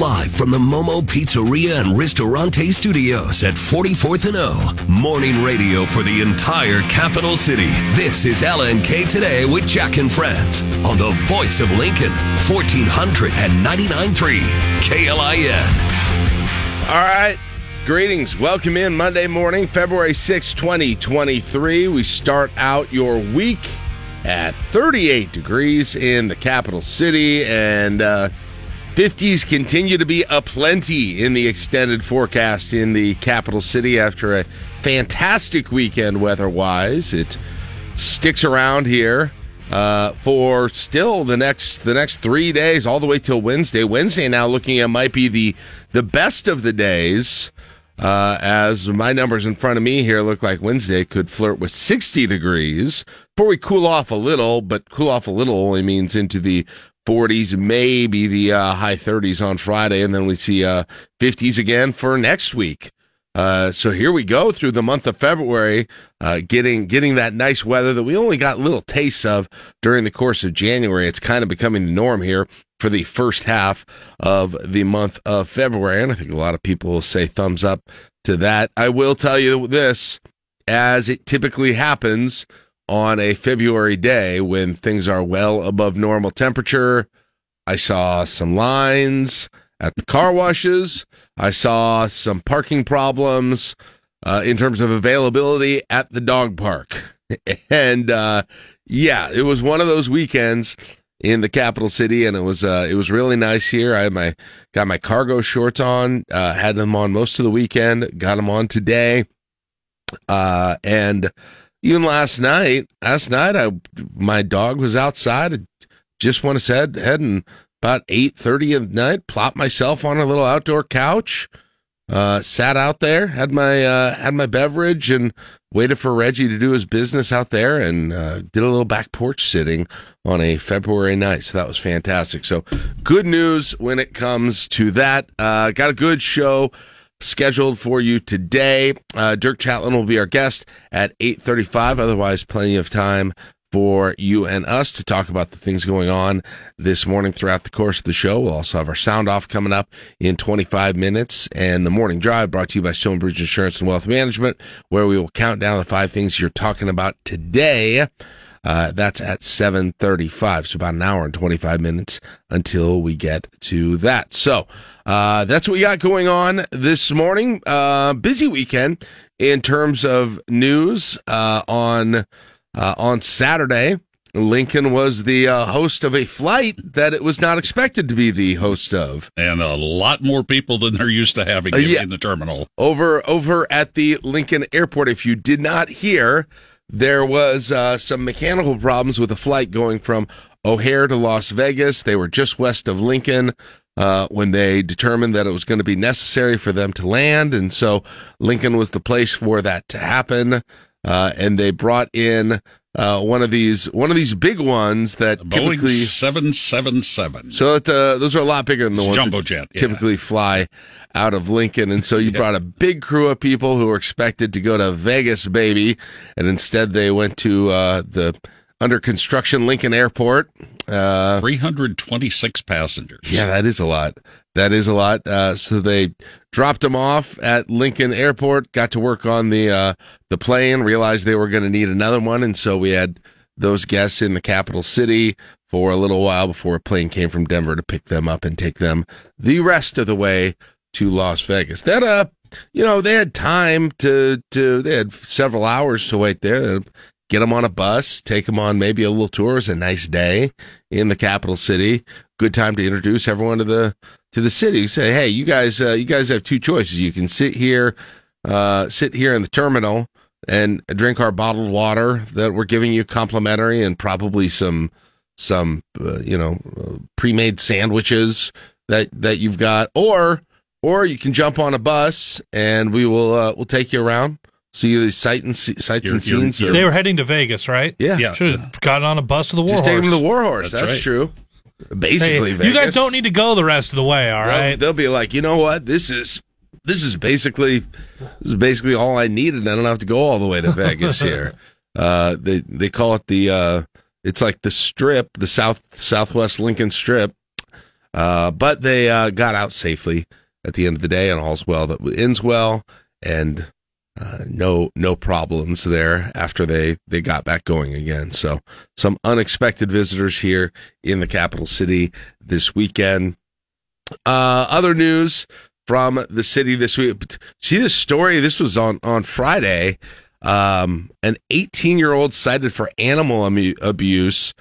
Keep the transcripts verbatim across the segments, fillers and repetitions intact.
Live from the Momo Pizzeria and Ristorante Studios at forty-fourth and O. Morning radio for the entire capital city. This is L N K Today with Jack and Friends on the voice of Lincoln, fourteen ninety-nine point three K L I N. All right. Greetings. Welcome in Monday morning, February sixth, twenty twenty-three. We start out your week at thirty-eight degrees in the capital city, and uh, fifties continue to be aplenty in the extended forecast in the capital city after a fantastic weekend weather-wise. It sticks around here uh, for still the next the next three days, all the way till Wednesday. Wednesday now looking at might be the, the best of the days. Uh, as my numbers in front of me here look like Wednesday could flirt with sixty degrees before we cool off a little, but cool off a little only means into the forties, maybe the uh, high thirties on Friday, and then we see uh, fifties again for next week. Uh, so here we go through the month of February, uh, getting getting that nice weather that we only got little tastes of during the course of January. It's kind of becoming the norm here for the first half of the month of February. And I think a lot of people will say thumbs up to that. I will tell you this, as it typically happens on a February day when things are well above normal temperature, I saw some lines at the car washes. I saw some parking problems uh, in terms of availability at the dog park. And uh, yeah, it was one of those weekends in the capital city, and it was uh, it was really nice here. I had my got my cargo shorts on, uh, had them on most of the weekend, got them on today, uh, and even last night. Last night, I my dog was outside. Just want to said head and about eight thirty at night, plopped myself on a little outdoor couch, uh, sat out there, had my uh, had my beverage, and waited for Reggie to do his business out there, and uh, did a little back porch sitting on a February night. So that was fantastic. So good news when it comes to that. Uh, got a good show scheduled for you today. Uh, Dirk Chatelain will be our guest at eight thirty-five. Otherwise, plenty of time for you and us to talk about the things going on this morning throughout the course of the show. We'll also have our sound off coming up in twenty-five minutes, and the morning drive brought to you by Stonebridge Insurance and Wealth Management, where we will count down the five things you're talking about today. Uh, that's at seven thirty-five, so about an hour and twenty-five minutes until we get to that. So uh, that's what we got going on this morning. Uh, busy weekend in terms of news. uh, on Uh, on Saturday, Lincoln was the uh, host of a flight that it was not expected to be the host of. And a lot more people than they're used to having uh, yeah. in the terminal. Over over at the Lincoln Airport, if you did not hear, there was uh, some mechanical problems with a flight going from O'Hare to Las Vegas. They were just west of Lincoln uh, when they determined that it was going to be necessary for them to land. And so Lincoln was the place for that to happen. Uh, and they brought in uh, one of these one of these big ones that Boeing typically seven seventy-seven. So it, uh, those are a lot bigger than the it's ones jumbo that jet, yeah. typically fly out of Lincoln. And so you yeah. brought a big crew of people who were expected to go to Vegas, baby, and instead they went to uh, the under construction Lincoln Airport. Uh, three hundred twenty-six passengers. Yeah, that is a lot. That is a lot. Uh, so they dropped them off at Lincoln Airport, got to work on the uh, the plane, realized they were going to need another one, and so we had those guests in the capital city for a little while before a plane came from Denver to pick them up and take them the rest of the way to Las Vegas. Then, uh, you know, they had time to, to they had several hours to wait there. Get them on a bus, take them on maybe a little tour. It was a nice day in the capital city. Good time to introduce everyone to the to the city. Say, hey, you guys, uh, you guys have two choices. You can sit here, uh, sit here in the terminal and drink our bottled water that we're giving you complimentary, and probably some some uh, you know uh, pre-made sandwiches that that you've got, or or you can jump on a bus and we will uh, we'll take you around. See the sight and see, sights you're, and scenes. You're, you're, they were heading to Vegas, right? Yeah, yeah. Should have gotten on a bus to the Warhorse. Just take them to the Warhorse. That's, That's right. true. Basically, hey, Vegas. You guys don't need to go the rest of the way. All well, right, they'll be like, you know what? This is this is basically this is basically all I needed. I don't have to go all the way to Vegas here. Uh, they they call it the uh, it's like the Strip, the South Southwest Lincoln Strip. Uh, but they uh, got out safely at the end of the day, and all's well that ends well, and uh, no no problems there after they, they got back going again. So some unexpected visitors here in the capital city this weekend. Uh, other news from the city this week. See this story? This was on, on Friday. Um, an eighteen-year-old cited for animal amu- abuse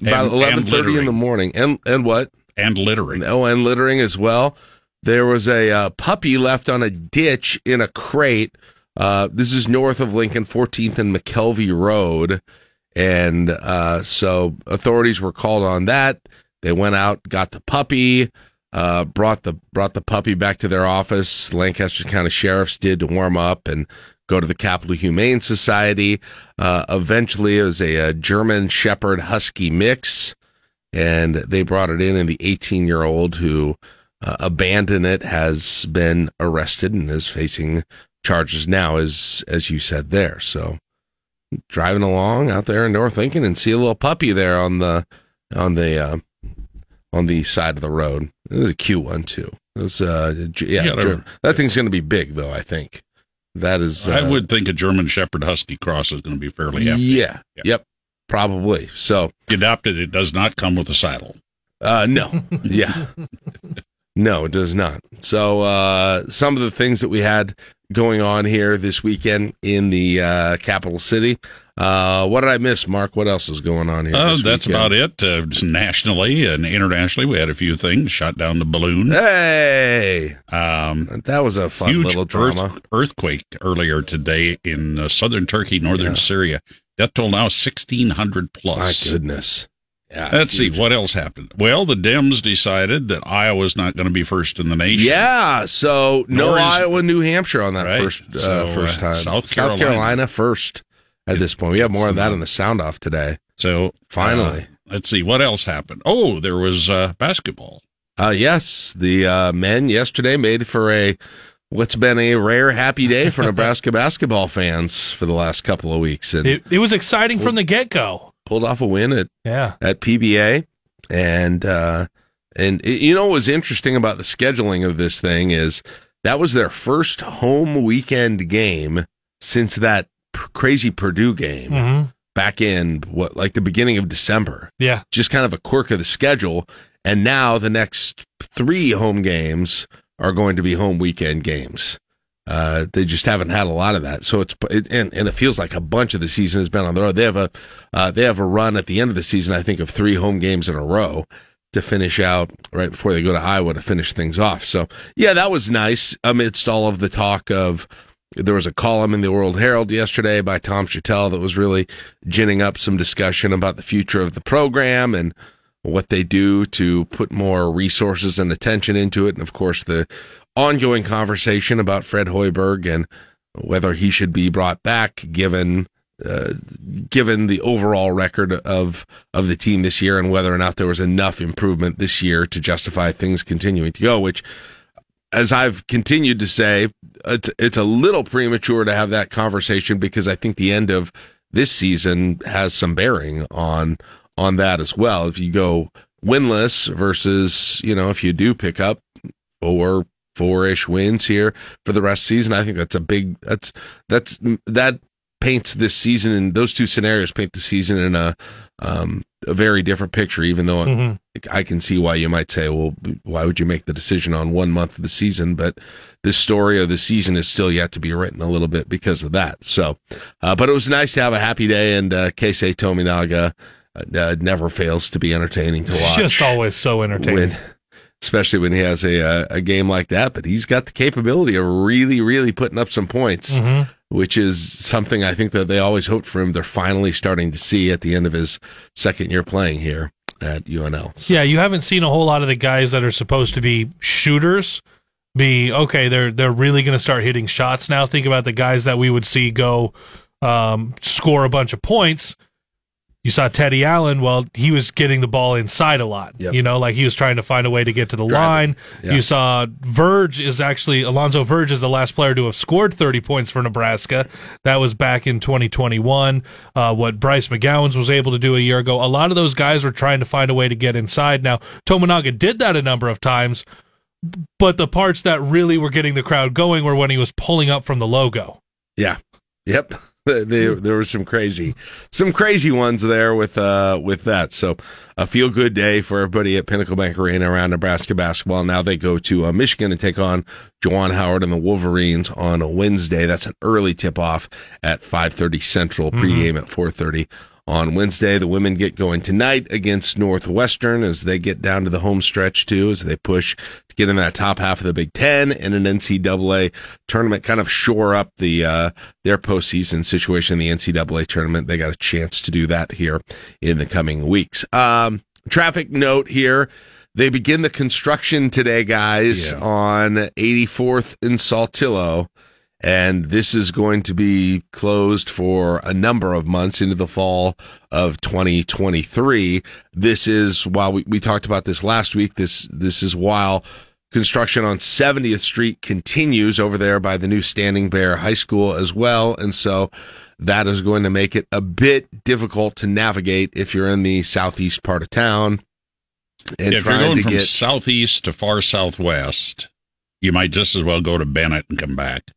about eleven thirty in the morning. And and what? And littering. Oh, and littering as well. There was a uh, puppy left on a ditch in a crate. Uh, this is north of Lincoln, fourteenth and McKelvey Road. And uh, so authorities were called on that. They went out, got the puppy, uh, brought the brought the puppy back to their office. Lancaster County Sheriff's did to warm up and go to the Capital Humane Society. Uh, eventually, it was a, a German Shepherd Husky mix, and they brought it in, and the eighteen-year-old who uh, abandoned it has been arrested and is facing charges now, as, as you said there. So driving along out there in North Lincoln and see a little puppy there on the on the... Uh, on the side of the road. It was a cute one, too. It was, uh, yeah, yeah German. That thing's going to be big, though, I think. That is... Uh, I would think a German Shepherd Husky Cross is going to be fairly hefty. Yeah, yeah. Yep. Probably. So... adopted, it does not come with a saddle. Uh, no. Yeah. No, it does not. So, uh, some of the things that we had going on here this weekend in the uh, capital city. Uh, what did I miss, Mark? What else is going on here? Oh, uh, that's weekend? about it. Uh, just nationally and internationally, we had a few things. Shot down the balloon. Hey, um, that was a fun huge little drama. Earth, earthquake earlier today in uh, southern Turkey, northern yeah. Syria. Death toll now sixteen hundred plus. My goodness. Yeah, Let's huge. see, what else happened? Well, the Dems decided that Iowa's not going to be first in the nation. Yeah, so no is, Iowa, New Hampshire on that right? first uh, so, first time. Uh, South Carolina. South Carolina first at it, this point. We have more of that in the sound-off today. So finally. Uh, let's see, what else happened? Oh, there was uh, basketball. Uh, yes, the uh, men yesterday made for a what's been a rare happy day for Nebraska basketball fans for the last couple of weeks. And it, it was exciting well, from the get-go. Pulled off a win at yeah. at P B A, and uh, and you know what was interesting about the scheduling of this thing is that was their first home weekend game since that p- crazy Purdue game mm-hmm. back in what like the beginning of December. Yeah, just kind of a quirk of the schedule, and now the next three home games are going to be home weekend games. Uh, they just haven't had a lot of that, so it's it, and and it feels like a bunch of the season has been on the road. They have a uh, they have a run at the end of the season, I think, of three home games in a row to finish out right before they go to Iowa to finish things off. So yeah, that was nice amidst all of the talk of. There was a column in the World Herald yesterday by Tom Chattel that was really ginning up some discussion about the future of the program and what they do to put more resources and attention into it, and of course the ongoing conversation about Fred Hoiberg and whether he should be brought back, given uh, given the overall record of of the team this year, and whether or not there was enough improvement this year to justify things continuing to go. Which, as I've continued to say, it's, it's a little premature to have that conversation because I think the end of this season has some bearing on on that as well. If you go winless versus, you know, if you do pick up or four-ish wins here for the rest of the season. I think that's a big, that's, that's, that paints this season, and those two scenarios paint the season in a, um, a very different picture, even though mm-hmm. I can see why you might say, well, why would you make the decision on one month of the season? But this story of the season is still yet to be written a little bit because of that. So, uh, but it was nice to have a happy day, and uh, Keisei Tominaga uh, never fails to be entertaining to watch. Just always so entertaining. When, especially when he has a uh, a game like that, but he's got the capability of really, really putting up some points, mm-hmm. which is something I think that they always hoped for him. They're finally starting to see at the end of his second year playing here at U N L. So. Yeah, you haven't seen a whole lot of the guys that are supposed to be shooters be, okay, they're, they're really going to start hitting shots now. Think about the guys that we would see go um, score a bunch of points. You saw Teddy Allen, well, he was getting the ball inside a lot. Yep. You know, like he was trying to find a way to get to the Driving. line. Yep. You saw Verge is actually, Alonzo Verge is the last player to have scored thirty points for Nebraska. That was back in twenty twenty-one. Uh, what Bryce McGowan's was able to do a year ago. A lot of those guys were trying to find a way to get inside. Now, Tominaga did that a number of times, but the parts that really were getting the crowd going were when he was pulling up from the logo. Yeah. Yep. There, there were some crazy, some crazy ones there with uh with that. So a feel good day for everybody at Pinnacle Bank Arena around Nebraska basketball. Now they go to uh, Michigan and take on Juwan Howard and the Wolverines on a Wednesday. That's an early tip off at five thirty Central. Pregame mm-hmm. at four thirty on Wednesday. The women get going tonight against Northwestern as they get down to the home stretch too, as they push to get in that top half of the Big Ten and an N C double A tournament, kind of shore up the uh, their postseason situation in the N C double A tournament. They got a chance to do that here in the coming weeks. Um, traffic note here. They begin the construction today, guys, yeah. on eighty-fourth and Saltillo. And this is going to be closed for a number of months into the fall of twenty twenty-three. This is, while we, we talked about this last week, this this is while construction on seventieth Street continues over there by the new Standing Bear High School as well. And so that is going to make it a bit difficult to navigate if you're in the southeast part of town. And yeah, if you're going from get, southeast to far southwest, you might just as well go to Bennett and come back.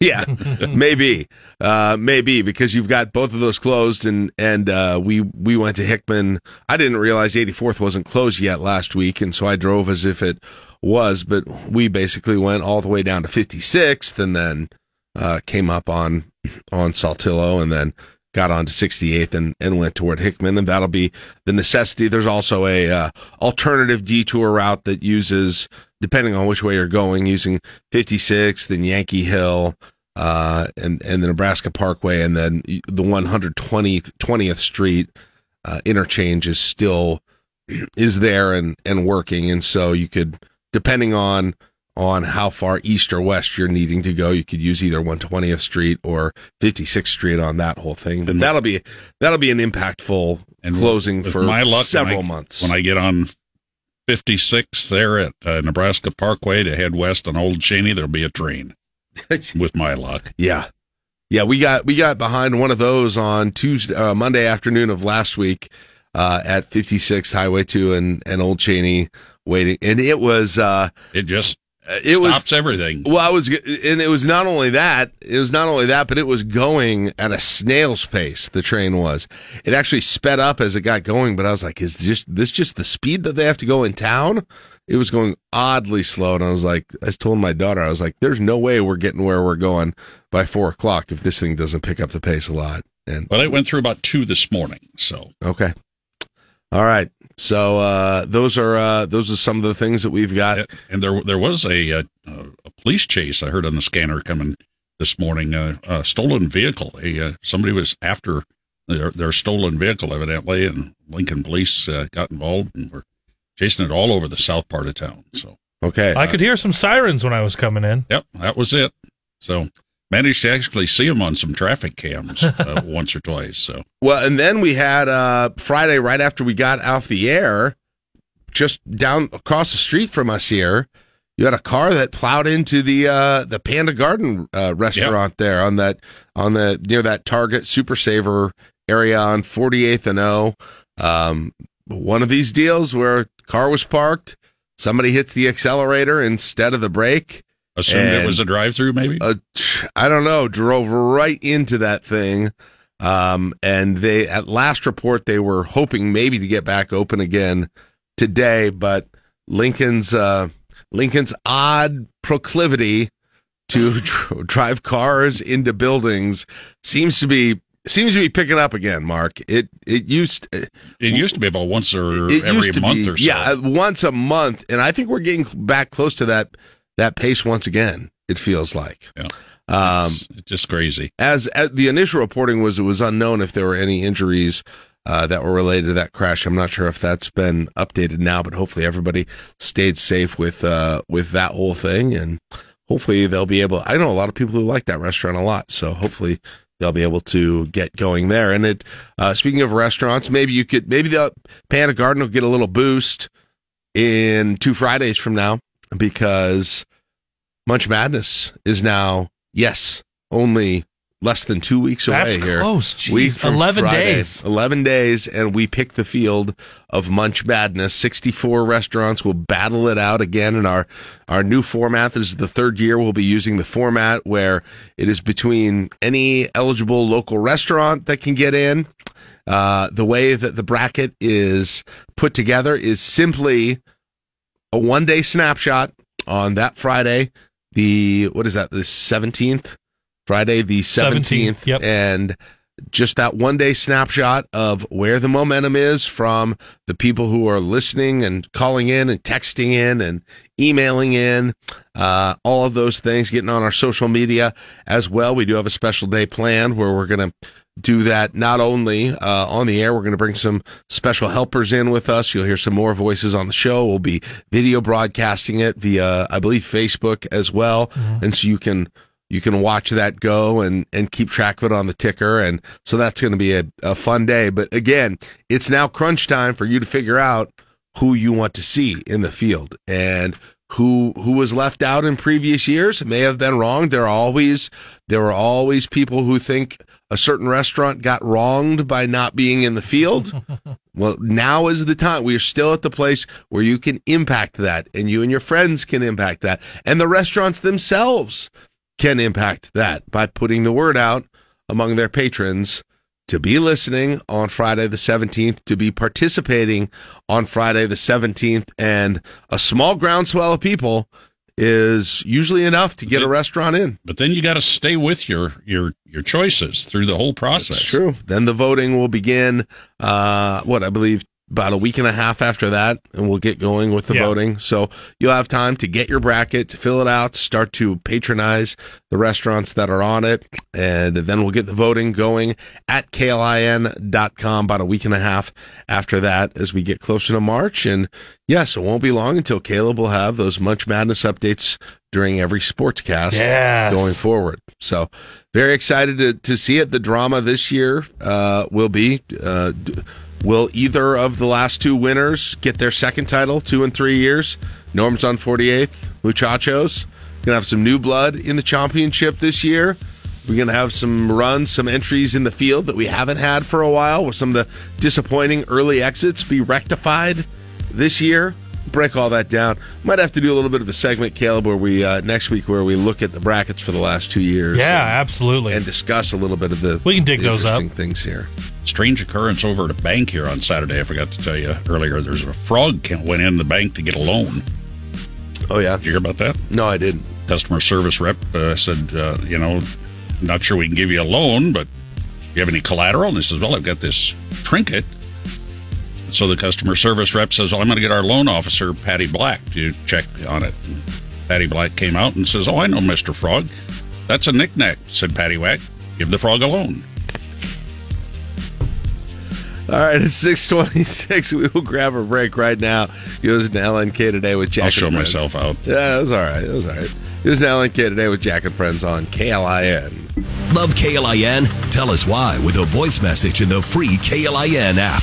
Yeah, maybe, uh, maybe because you've got both of those closed, and and uh, we we went to Hickman. I didn't realize eighty-fourth wasn't closed yet last week, and so I drove as if it was. But we basically went all the way down to fifty-sixth, and then uh, came up on on Saltillo, and then got on to sixty-eighth and, and went toward Hickman, and that'll be the necessity. There's also a uh, alternative detour route that uses, depending on which way you're going, using fifty-sixth and Yankee Hill uh, and, and the Nebraska Parkway, and then the one hundred twentieth Street uh, interchange is still is there and, and working. And so you could, depending on on how far east or west you're needing to go, you could use either one hundred twentieth Street or fifty-sixth Street on that whole thing. But that'll be that'll be an impactful and closing for my luck, several when I, months. When I get on fifty-sixth there at uh, Nebraska Parkway to head west on Old Cheney, there'll be a train. With my luck, yeah, yeah. We got we got behind one of those on Tuesday, uh, Monday afternoon of last week uh, at fifty-sixth Highway two and and Old Cheney waiting, and it was uh, it just. It stops was, everything. Well, I was, and it was not only that. It was not only that, but it was going at a snail's pace. The train was. It actually sped up as it got going. But I was like, "Is this this just the speed that they have to go in town?" It was going oddly slow, and I was like, I told my daughter, I was like, "There's no way we're getting where we're going by four o'clock if this thing doesn't pick up the pace a lot." And but it went through about two this morning. So okay, all right. So uh, those are uh, those are some of the things that we've got. And there there was a, a, a police chase I heard on the scanner coming this morning. A, a stolen vehicle. A, uh, somebody was after their, their stolen vehicle, evidently, and Lincoln police uh, got involved and were chasing it all over the south part of town. So okay, I uh, could hear some sirens when I was coming in. Yep, that was it. So. Managed to actually see them on some traffic cams uh, once or twice. So well, and then we had uh, Friday right after we got off the air, just down across the street from us here, you had a car that plowed into the uh, the Panda Garden uh, restaurant yep. there on that on the near that Target Super Saver area on forty-eighth and O. Um, one of these deals where a car was parked, somebody hits the accelerator instead of the brake. Assumed and, it was a drive-through, maybe? Uh, I don't know. Drove right into that thing. Um, and they, at last report, they were hoping maybe to get back open again today. But Lincoln's uh, Lincoln's odd proclivity to dr- drive cars into buildings seems to be seems to be picking up again, Mark. It it used it used to be about once or every month be, or so. Yeah, once a month. And I think we're getting back close to that. That pace once again, it feels like. Yeah. Um, it's just crazy. As, as the initial reporting was, it was unknown if there were any injuries uh, that were related to that crash. I'm not sure if that's been updated now, but hopefully everybody stayed safe with uh, with that whole thing. And hopefully they'll be able, I know a lot of people who like that restaurant a lot, so hopefully they'll be able to get going there. And it, uh, speaking of restaurants, maybe you could, maybe the Panda Garden will get a little boost in two Fridays from now, because Munch Madness is now, yes, only less than two weeks away. That's here. Close. Jeez. eleven Friday, days. eleven days, and we pick the field of Munch Madness. sixty-four restaurants will battle it out again in our, our new format. This is the third year we'll be using the format where it is between any eligible local restaurant that can get in. Uh, the way that the bracket is put together is simply a one-day snapshot on that Friday, the, what is that, the seventeenth? Friday the seventeenth, seventeenth yep. And just that one-day snapshot of where the momentum is from the people who are listening and calling in and texting in and emailing in, uh, all of those things, getting on our social media as well. We do have a special day planned where we're going to do that not only uh, on the air. We're going to bring some special helpers in with us. You'll hear some more voices on the show. We'll be video broadcasting it via, I believe, Facebook as well, mm-hmm. and so you can... You can watch that go and, and keep track of it on the ticker. And so that's going to be a, a fun day. But again, it's now crunch time for you to figure out who you want to see in the field. And who who was left out in previous years may have been wrong. There are always, there are always people who think a certain restaurant got wronged by not being in the field. Well, now is the time. We are still at the place where you can impact that. And you and your friends can impact that. And the restaurants themselves can impact that by putting the word out among their patrons to be listening on Friday the seventeenth, to be participating on Friday the seventeenth, and a small groundswell of people is usually enough to get a restaurant in. But then you got to stay with your, your your choices through the whole process. That's true. Then the voting will begin, uh, what, I believe, about a week and a half after that, and we'll get going with the yeah. voting. So you'll have time to get your bracket, to fill it out, start to patronize the restaurants that are on it, and then we'll get the voting going at K L I N dot com about a week and a half after that as we get closer to March. And yes, it won't be long until Caleb will have those Munch Madness updates during every sportscast yes. going forward. So very excited to, to see it. The drama this year uh, will be... Uh, d- Will either of the last two winners get their second title, two and three years? Norm's on forty-eighth. Muchachos. Going to have some new blood in the championship this year. We're going to have some runs, some entries in the field that we haven't had for a while, with some of the disappointing early exits be rectified this year. Break all that down. Might have to do a little bit of a segment, Caleb, where we uh, next week where we look at the brackets for the last two years. Yeah, and, absolutely, and discuss a little bit of the we can dig those up. Things here. Strange occurrence over at a bank here on Saturday. I forgot to tell you earlier. There's a frog that went in the bank to get a loan. Oh yeah, did you hear about that? No, I didn't. Customer service rep uh, said, uh, you know, not sure we can give you a loan, but do you have any collateral? And he says, well, I've got this trinket. So the customer service rep says, well, I'm going to get our loan officer, Patty Black, to check on it. And Patty Black came out and says, oh, I know Mister Frog. That's a knick-knack, said Patty Whack. Give the frog a loan. All right, it's six twenty-six. We will grab a break right now. You're listening to L N K Today with Jack I'll and Friends. I'll show myself out. Yeah, it was all right. It was all right. You're listening to L N K Today with Jack and Friends on K L I N. Love K L I N? Tell us why with a voice message in the free K L I N app.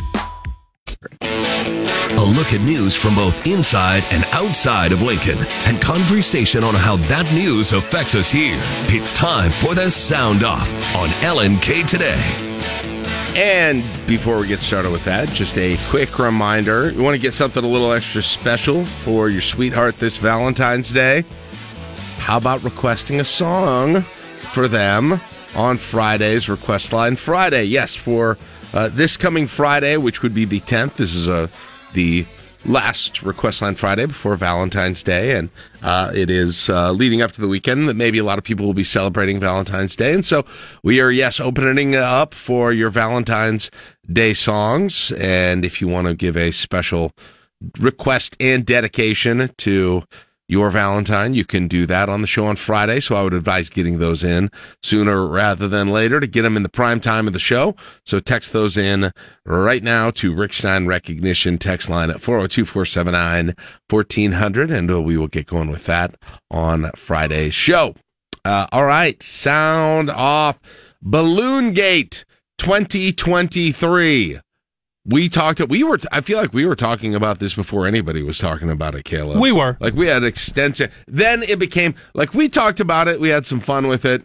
A look at news from both inside and outside of Lincoln, and conversation on how that news affects us here. It's time for the Sound Off on L N K Today. And before we get started with that, just a quick reminder. You want to get something a little extra special for your sweetheart this Valentine's Day? How about requesting a song for them on Friday's Request Line Friday? Yes, for... Uh, this coming Friday, which would be the tenth, this is a the last Request Line Friday before Valentine's Day, and uh, it is uh, leading up to the weekend that maybe a lot of people will be celebrating Valentine's Day. And so we are, yes, opening up for your Valentine's Day songs. And if you want to give a special request and dedication to your Valentine, you can do that on the show on Friday, so I would advise getting those in sooner rather than later to get them in the prime time of the show. So text those in right now to Rick Stein Recognition text line at four oh two, four seven nine, fourteen hundred, and we will get going with that on Friday's show. Uh, all right, sound off. Balloongate twenty twenty-three. We talked, we were, I feel like we were talking about this before anybody was talking about it, Caleb. We were. Like, we had extensive, then it became, like, we talked about it, we had some fun with it,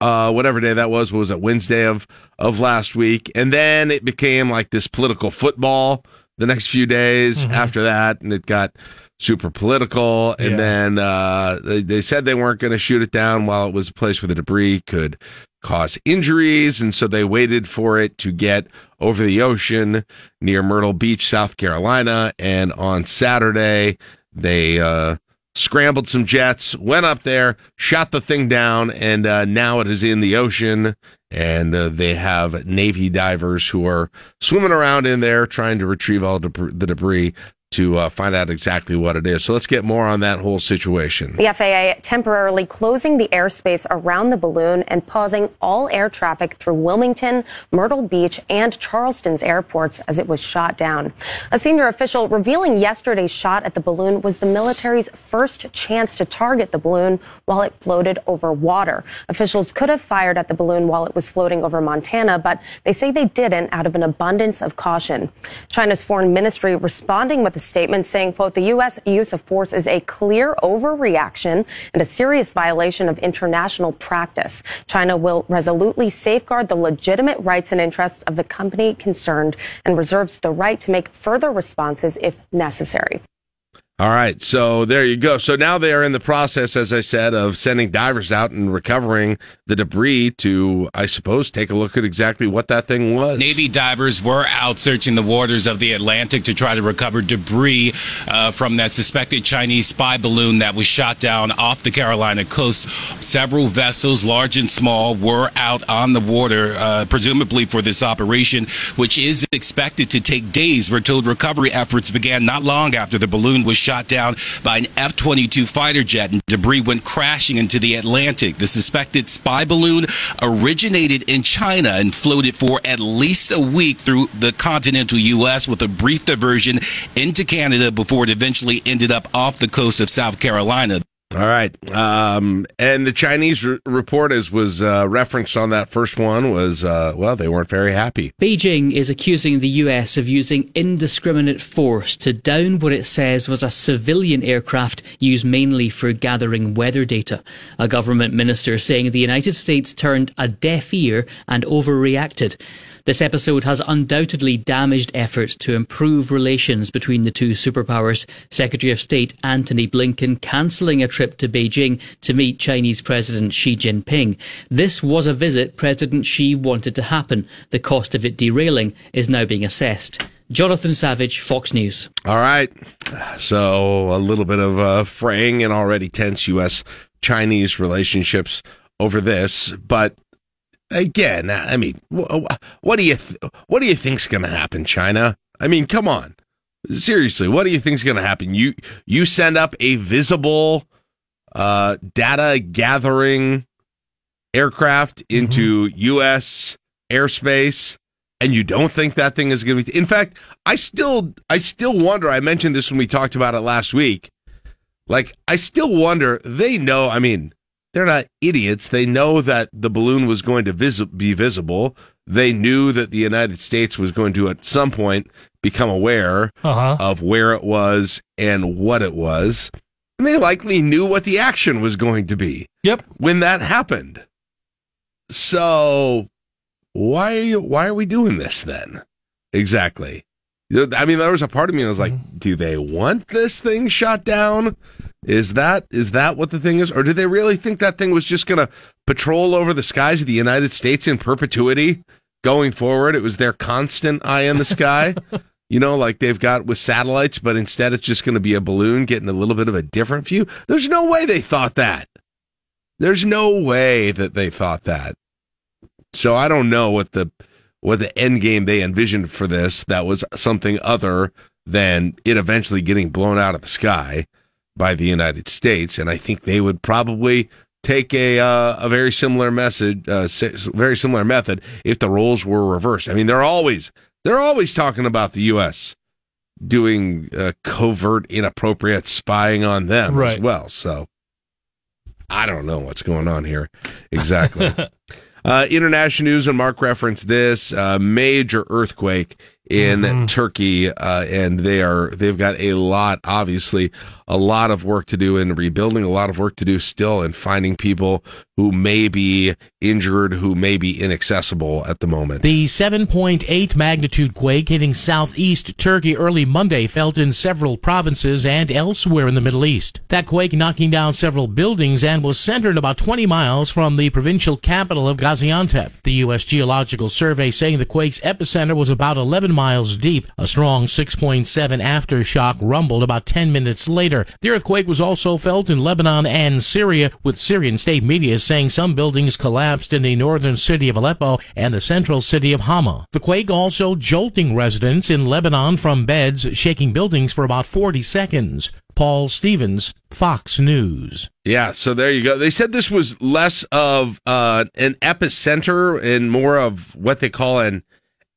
uh, whatever day that was, what was it, Wednesday of, of last week, and then it became, like, this political football the next few days mm-hmm. after that, and it got super political, and yeah. then uh, they, they said they weren't going to shoot it down while it was a place where the debris could cause injuries, and so they waited for it to get over the ocean near Myrtle Beach, South Carolina, and on Saturday they uh, scrambled some jets, went up there, shot the thing down, and uh, now it is in the ocean, and uh, they have Navy divers who are swimming around in there trying to retrieve all deb- the debris to uh, find out exactly what it is. So let's get more on that whole situation. The F A A temporarily closing the airspace around the balloon and pausing all air traffic through Wilmington, Myrtle Beach, and Charleston's airports as it was shot down. A senior official revealing yesterday's shot at the balloon was the military's first chance to target the balloon while it floated over water. Officials could have fired at the balloon while it was floating over Montana, but they say they didn't out of an abundance of caution. China's foreign ministry responding with a statement saying, quote, the U S use of force is a clear overreaction and a serious violation of international practice. China will resolutely safeguard the legitimate rights and interests of the company concerned and reserves the right to make further responses if necessary. All right, so there you go. So now they are in the process, as I said, of sending divers out and recovering the debris to, I suppose, take a look at exactly what that thing was. Navy divers were out searching the waters of the Atlantic to try to recover debris uh, from that suspected Chinese spy balloon that was shot down off the Carolina coast. Several vessels, large and small, were out on the water, uh, presumably for this operation, which is expected to take days. We're told recovery efforts began not long after the balloon was shot down by an F twenty-two fighter jet, and debris went crashing into the Atlantic. The suspected spy balloon originated in China and floated for at least a week through the continental U S with a brief diversion into Canada before it eventually ended up off the coast of South Carolina. All right. Um, and the Chinese re- report, as was uh, referenced on that first one, was, uh, well, they weren't very happy. Beijing is accusing the U S of using indiscriminate force to down what it says was a civilian aircraft used mainly for gathering weather data. A government minister saying the United States turned a deaf ear and overreacted. This episode has undoubtedly damaged efforts to improve relations between the two superpowers, Secretary of State Antony Blinken cancelling a trip to Beijing to meet Chinese President Xi Jinping. This was a visit President Xi wanted to happen. The cost of it derailing is now being assessed. Jonathan Savage, Fox News. All right. So a little bit of uh, fraying in already tense U S Chinese relationships over this, but again, I mean, what do you th- what do you think's going to happen, China? I mean, come on, seriously, what do you think's going to happen? You you send up a visible uh, data gathering aircraft into mm-hmm. U S airspace, and you don't think that thing is going to be? Th- In fact, I still I still wonder. I mentioned this when we talked about it last week. Like, I still wonder. They know. I mean, they're not idiots. They know that the balloon was going to vis- be visible. They knew that the United States was going to, at some point, become aware uh-huh. of where it was and what it was. And they likely knew what the action was going to be Yep. when that happened. So why are you, why are we doing this then? Exactly. I mean, there was a part of me that was like, mm-hmm. do they want this thing shot down? Is that is that what the thing is? Or do they really think that thing was just going to patrol over the skies of the United States in perpetuity going forward? It was their constant eye in the sky. you know, like they've got with satellites, but instead it's just going to be a balloon getting a little bit of a different view. There's no way they thought that. There's no way that they thought that. So I don't know what the what the end game they envisioned for this. That was something other than it eventually getting blown out of the sky by the United States. And I think they would probably take a uh, a very similar message, uh, very similar method if the roles were reversed. I mean, they're always they're always talking about the U S doing uh, covert, inappropriate spying on them right. as well. So I don't know what's going on here exactly. Uh, international news, and Mark referenced this uh, major earthquake in mm-hmm. Turkey, uh, and they are they've got a lot, obviously, a lot of work to do in rebuilding, a lot of work to do still in finding people who may be injured, who may be inaccessible at the moment. The seven point eight magnitude quake hitting southeast Turkey early Monday felt in several provinces and elsewhere in the Middle East. That quake knocking down several buildings and was centered about twenty miles from the provincial capital of Gaziantep. The U S. Geological Survey saying the quake's epicenter was about eleven miles deep. A strong six point seven aftershock rumbled about ten minutes later. The earthquake was also felt in Lebanon and Syria, with Syrian state media saying some buildings collapsed in the northern city of Aleppo and the central city of Hama. The quake also jolting residents in Lebanon from beds, shaking buildings for about forty seconds. Paul Stevens, Fox News. Yeah, so there you go. They said this was less of uh, an epicenter and more of what they call an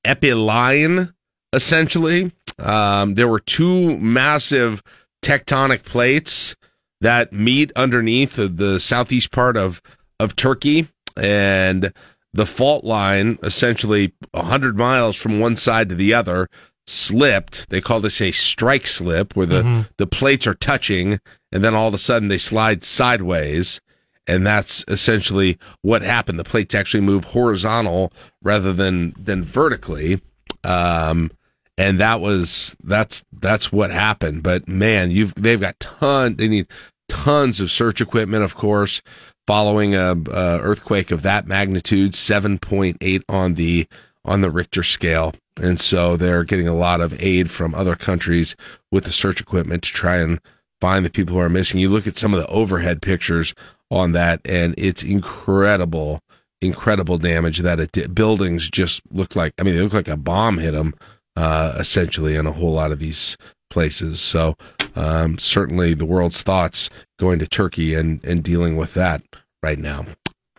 epiline, essentially. Um, there were two massive tectonic plates that meet underneath the southeast part of, of Turkey, and the fault line, essentially one hundred miles from one side to the other, slipped. They call this a strike slip, where the, mm-hmm. the plates are touching, and then all of a sudden they slide sideways, and that's essentially what happened. The plates actually move horizontal rather than, than vertically, um, and that was that's that's what happened. But man, you've they've got ton. They need tons of search equipment, of course, following a, a earthquake of that magnitude, seven point eight on the on the Richter scale, and so they're getting a lot of aid from other countries with the search equipment to try and find the people who are missing. You look at some of the overhead pictures on that, and it's incredible, incredible damage that it did. Buildings just look like I mean, they look like a bomb hit them. Uh, essentially, in a whole lot of these places. So um, certainly the world's thoughts going to Turkey and, and dealing with that right now.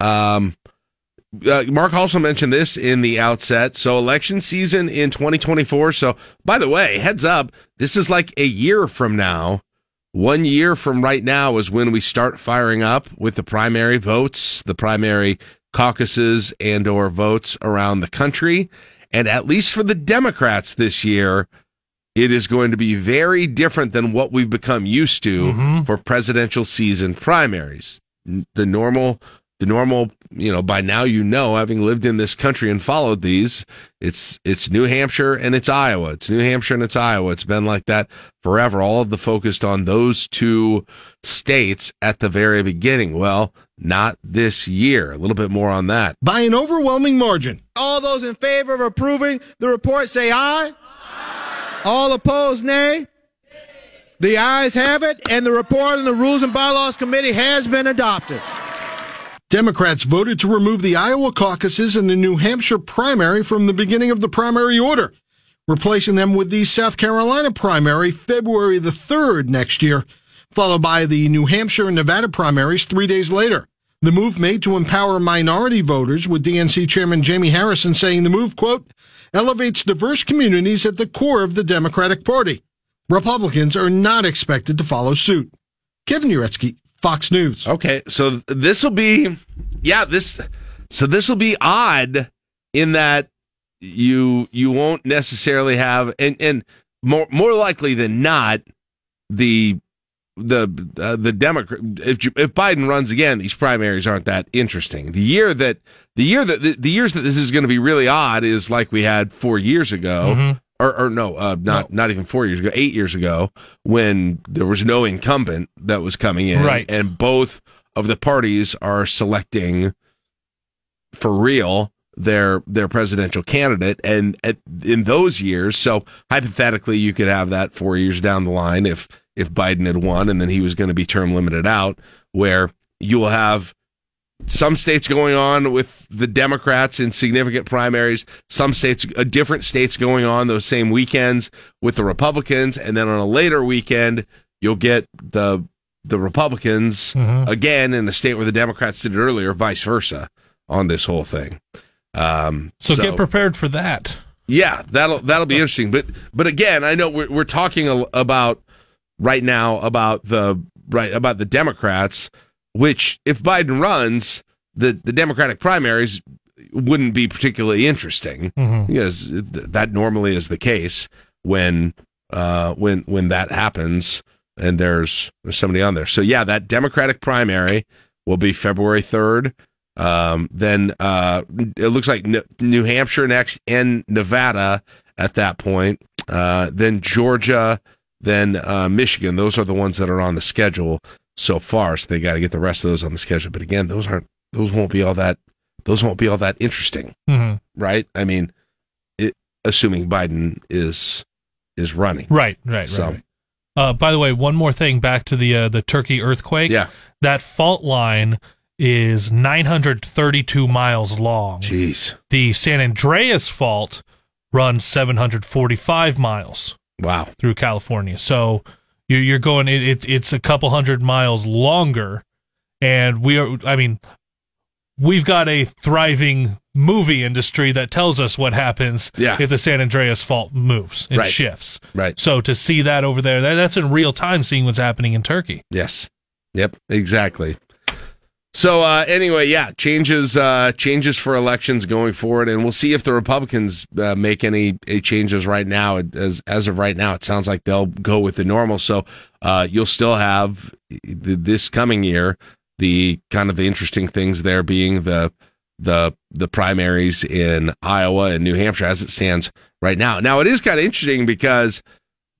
Um, uh, Mark also mentioned this in the outset. So election season in twenty twenty-four. So by the way, heads up, this is like a year from now. One year from right now is when we start firing up with the primary votes, the primary caucuses and or votes around the country. And at least for the Democrats this year, it is going to be very different than what we've become used to mm-hmm. for presidential season primaries. The normal, the normal, you know, by now, you know, having lived in this country and followed these, it's it's New Hampshire and it's Iowa. It's New Hampshire and it's Iowa. It's been like that forever. All of the focused on those two states at the very beginning. Well, not this year. A little bit more on that. By an overwhelming margin. All those in favor of approving the report say aye. Aye. All opposed, nay. Nay. The ayes have it, and the report on the Rules and Bylaws Committee has been adopted. Democrats voted to remove the Iowa caucuses and the New Hampshire primary from the beginning of the primary order, replacing them with the South Carolina primary February the third next year, followed by the New Hampshire and Nevada primaries three days later. The move made to empower minority voters, with D N C Chairman Jamie Harrison saying the move, quote, elevates diverse communities at the core of the Democratic Party. Republicans are not expected to follow suit. Kevin Uretsky, Fox News. Okay, so this will be, yeah, this, so this will be odd in that you you won't necessarily have, and, and more more likely than not, the the uh, the Democrat if you, if Biden runs again, these primaries aren't that interesting. The year that the year that the, the years that this is going to be really odd is like we had four years ago, mm-hmm. or or no, uh, not no. not even four years ago, eight years ago, when there was no incumbent that was coming in, right. and both of the parties are selecting for real their their presidential candidate, and at, in those years, so hypothetically you could have that four years down the line if if Biden had won and then he was going to be term limited out, where you will have some states going on with the Democrats in significant primaries, some states, uh, different states going on those same weekends with the Republicans, and then on a later weekend you'll get the the Republicans mm-hmm. again in a state where the Democrats did it earlier, vice versa on this whole thing. Um, so, so get prepared for that. Yeah, that'll that'll be interesting. But but again, I know we're we're talking about right now about the right about the Democrats, which if Biden runs, the, the Democratic primaries wouldn't be particularly interesting mm-hmm. because that normally is the case when uh, when when that happens and there's, there's somebody on there. So yeah, that Democratic primary will be February third. Um, then uh, it looks like New Hampshire next and Nevada at that point. Uh, then Georgia, then uh, Michigan. Those are the ones that are on the schedule so far. So they got to get the rest of those on the schedule. But again, those aren't those won't be all that those won't be all that interesting, mm-hmm. right? I mean, it, assuming Biden is is running, right, right, so. right. right. Uh, by the way, one more thing back to the uh, the Turkey earthquake. Yeah, that fault line is nine hundred thirty-two miles long. Jeez. The San Andreas Fault runs seven hundred forty-five miles. Wow. Through California. So you're going, it, it's a couple hundred miles longer. And we are, I mean, we've got a thriving movie industry that tells us what happens yeah. if the San Andreas Fault moves and right. shifts. Right. So to see that over there, that, that's in real time seeing what's happening in Turkey. Yes. Yep. Exactly. So uh, anyway, yeah, changes uh, changes for elections going forward, and we'll see if the Republicans uh, make any, any changes right now. As as of right now, it sounds like they'll go with the normal. So uh, you'll still have this coming year the kind of the interesting things there being the the the primaries in Iowa and New Hampshire as it stands right now. Now it is kind of interesting because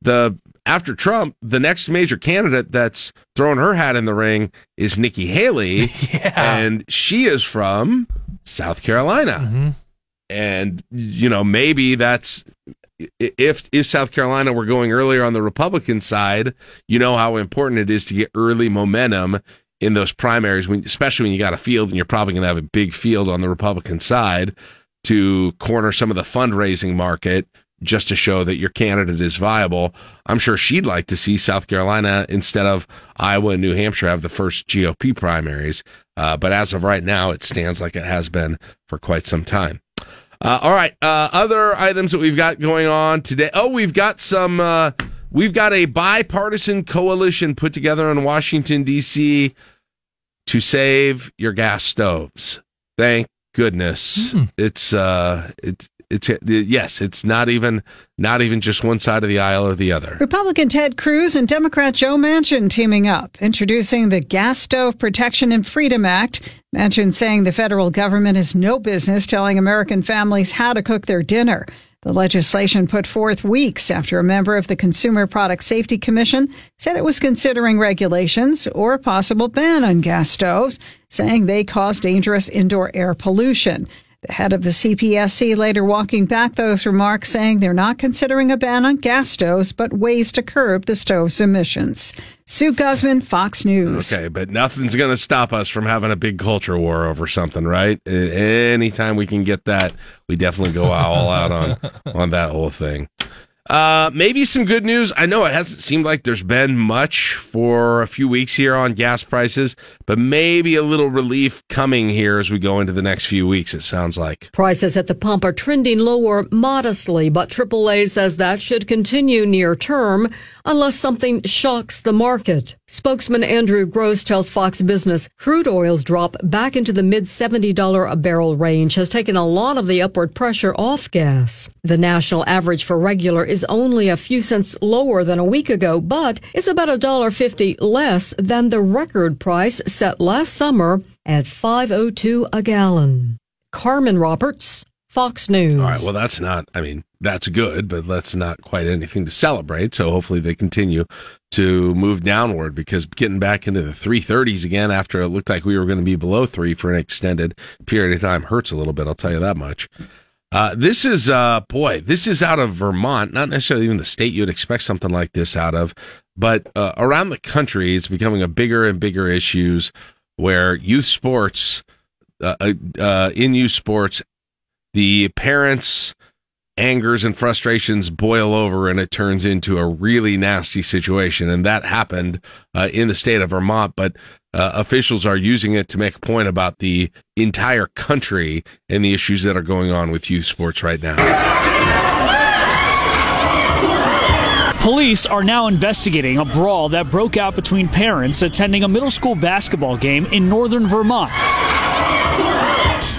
the. After Trump, the next major candidate that's throwing her hat in the ring is Nikki Haley, yeah. and she is from South Carolina. Mm-hmm. And, you know, maybe that's, if if South Carolina were going earlier on the Republican side, you know how important it is to get early momentum in those primaries, when, especially when you got a field and you're probably going to have a big field on the Republican side to corner some of the fundraising market, just to show that your candidate is viable. I'm sure she'd like to see South Carolina instead of Iowa and New Hampshire have the first G O P primaries. Uh, but as of right now, it stands like it has been for quite some time. Uh, all right. Uh, other items that we've got going on today. Oh, we've got some, uh, we've got a bipartisan coalition put together in Washington, D C to save your gas stoves. Thank goodness. Mm. It's, uh, it's, It's yes, it's not even not even just one side of the aisle or the other. Republican Ted Cruz and Democrat Joe Manchin teaming up, introducing the Gas Stove Protection and Freedom Act. Manchin saying the federal government has no business telling American families how to cook their dinner. The legislation put forth weeks after a member of the Consumer Product Safety Commission said it was considering regulations or a possible ban on gas stoves, saying they cause dangerous indoor air pollution. The head of the C P S C later walking back those remarks, saying they're not considering a ban on gas stoves, but ways to curb the stove's emissions. Sue Guzman, Fox News. Okay, but nothing's going to stop us from having a big culture war over something, right? Anytime we can get that, we definitely go all out on, on that whole thing. Uh, maybe some good news. I know it hasn't seemed like there's been much for a few weeks here on gas prices, but maybe a little relief coming here as we go into the next few weeks, it sounds like. Prices at the pump are trending lower modestly, but triple A says that should continue near term unless something shocks the market. Spokesman Andrew Gross tells Fox Business crude oil's drop back into the mid seventy dollars a barrel range has taken a lot of the upward pressure off gas. The national average for regular is only a few cents lower than a week ago, but it's about one dollar fifty less than the record price set last summer at five oh two a gallon. Carmen Roberts, Fox News. All right, well, that's not, I mean, that's good, but that's not quite anything to celebrate. So hopefully they continue to move downward, because getting back into the three thirties again after it looked like we were going to be below three for an extended period of time hurts a little bit, I'll tell you that much. Uh, this is, uh, boy, this is out of Vermont, not necessarily even the state you'd expect something like this out of, but uh, around the country, it's becoming a bigger and bigger issues where youth sports, uh, uh, in youth sports, the parents' angers and frustrations boil over and it turns into a really nasty situation. And that happened uh, in the state of Vermont, but uh, officials are using it to make a point about the entire country and the issues that are going on with youth sports right now. Police are now investigating a brawl that broke out between parents attending a middle school basketball game in northern Vermont.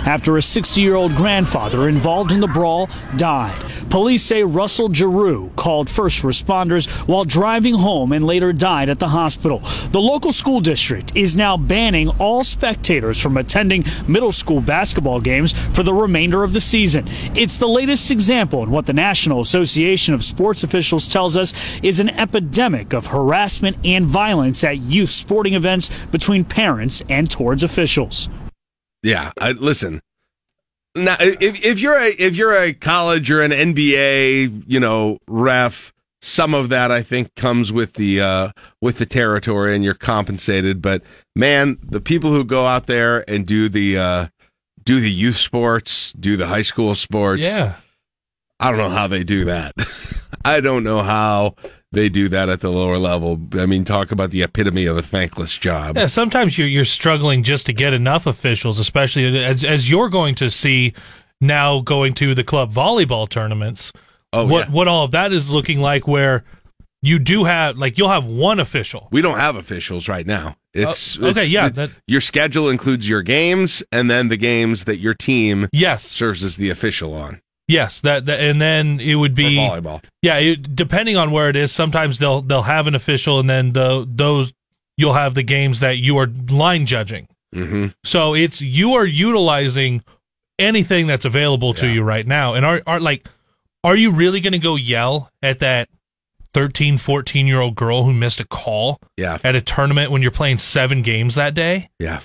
After a sixty-year-old grandfather involved in the brawl died. Police say Russell Giroux called first responders while driving home and later died at the hospital. The local school district is now banning all spectators from attending middle school basketball games for the remainder of the season. It's the latest example in what the National Association of Sports Officials tells us is an epidemic of harassment and violence at youth sporting events between parents and towards officials. Yeah, I, listen. Now, if if you're a if you're a college or an N B A, you know, ref, some of that I think comes with the uh, with the territory, and you're compensated. But man, the people who go out there and do the uh, do the youth sports, do the high school sports, yeah, I don't know how they do that. I don't know how they do that at the lower level. I mean, talk about the epitome of a thankless job. Yeah, sometimes you're, you're struggling just to get enough officials, especially as as you're going to see now going to the club volleyball tournaments. Oh, what yeah. what all of that is looking like, where you do have, like, you'll have one official. We don't have officials right now. It's uh, okay. It's, yeah, it, that, your schedule includes your games and then the games that your team yes. serves as the official on. Yes, that, that and then it would be for volleyball. Yeah, it, depending on where it is, sometimes they'll they'll have an official, and then the those you'll have the games that you are line judging. Mm-hmm. So it's you are utilizing anything that's available yeah. to you right now. And are are like, are you really going to go yell at that thirteen, fourteen year old girl who missed a call yeah. at a tournament when you're playing seven games that day? Yeah.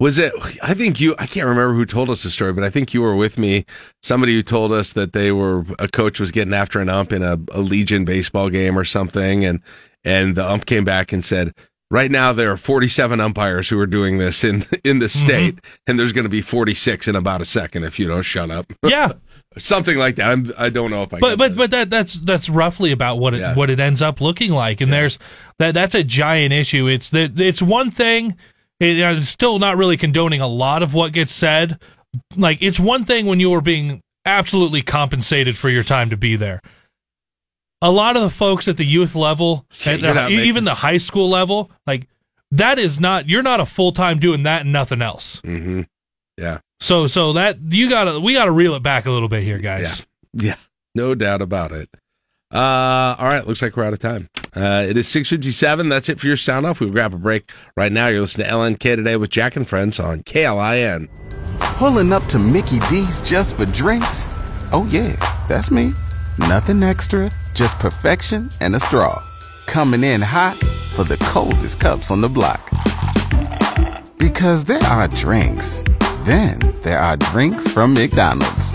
Was it, I think you, I can't remember who told us the story, but I think you were with me. Somebody who told us that they were, a coach was getting after an ump in a, a Legion baseball game or something. And, and the ump came back and said, right now there are forty-seven umpires who are doing this in, in the state. Mm-hmm. And there's going to be forty-six in about a second if you don't shut up. Yeah. Something like that. I'm, I don't know if I But, but, that. but that, that's, that's roughly about what it, yeah. what it ends up looking like. And yeah. there's, that, that's a giant issue. It's that, it's one thing. It's still not really condoning a lot of what gets said. Like, it's one thing when you are being absolutely compensated for your time to be there. A lot of the folks at the youth level, at the, even the high school level, like, that is not, you're not a full-time doing that and nothing else. Mm-hmm. Yeah. So, so that, you gotta, we gotta reel it back a little bit here, guys. Yeah. Yeah. No doubt about it. Uh, all right, looks like we're out of time. Uh, it is six fifty-seven. That's it for your sound off. We'll grab a break right now. You're listening to L N K Today with Jack and Friends on K L I N. Pulling up to Mickey D's just for drinks? Oh, yeah, that's me. Nothing extra, just perfection and a straw. Coming in hot for the coldest cups on the block. Because there are drinks. Then there are drinks from McDonald's.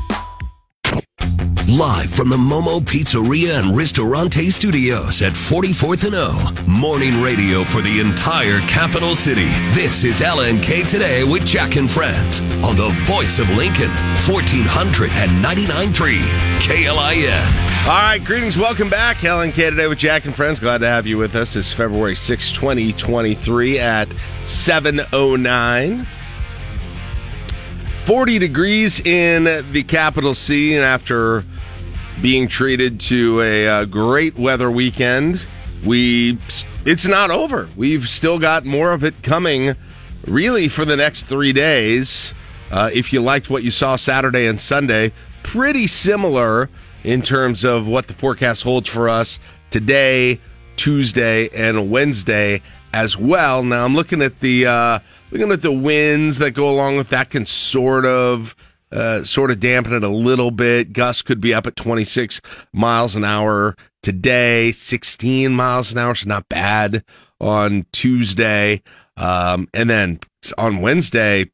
Live from the Momo Pizzeria and Ristorante Studios at forty-fourth and O. Morning radio for the entire capital city. This is L N K Today with Jack and Friends on the voice of Lincoln, fourteen ninety-nine point three K L I N. All right, greetings. Welcome back. L N K Today with Jack and Friends. Glad to have you with us. It's February sixth, twenty twenty-three at seven oh nine. forty degrees in the capital city, and after being treated to a uh, great weather weekend, we it's not over. We've still got more of it coming, really, for the next three days. Uh, if you liked what you saw Saturday and Sunday, pretty similar in terms of what the forecast holds for us today, Tuesday and Wednesday as well. Now I'm looking at the uh, looking at the winds that go along with that can sort of uh, sort of dampen it a little bit. Gusts could be up at twenty-six miles an hour today, sixteen miles an hour, so not bad on Tuesday, um, and then on Wednesday.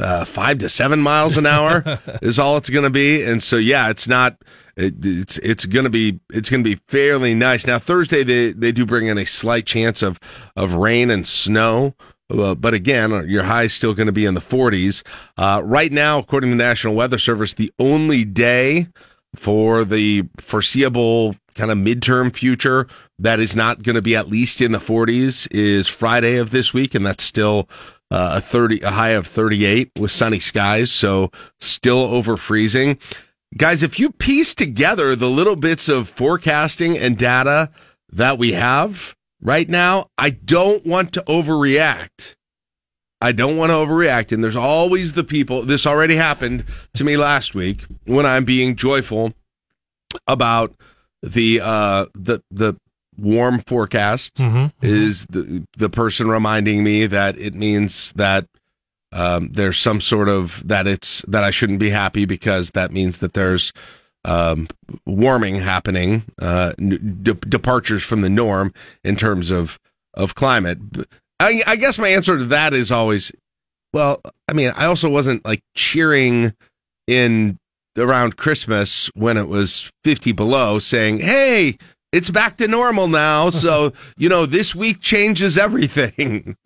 Uh, five to seven miles an hour is all it's going to be, and so yeah, it's not. It, it's it's going to be it's going to be fairly nice. Now Thursday they, they do bring in a slight chance of of rain and snow, uh, but again your high is still going to be in the forties. Uh, right now, according to the National Weather Service, the only day for the foreseeable kind of midterm future that is not going to be at least in the forties is Friday of this week, and that's still. Uh, a thirty, a high of thirty-eight with sunny skies, so still over freezing. Guys, if you piece together the little bits of forecasting and data that we have right now, I don't want to overreact. I don't want to overreact, and there's always the people. This already happened to me last week when I'm being joyful about the uh, the the. warm forecast mm-hmm. is the the person reminding me that it means that um, there's some sort of that it's that I shouldn't be happy because that means that there's um, warming happening, uh, de- departures from the norm in terms of of climate. I, I guess my answer to that is always, well, I mean, I also wasn't like cheering in around Christmas when it was fifty below, saying, "Hey, it's back to normal now, so, you know, this week changes everything."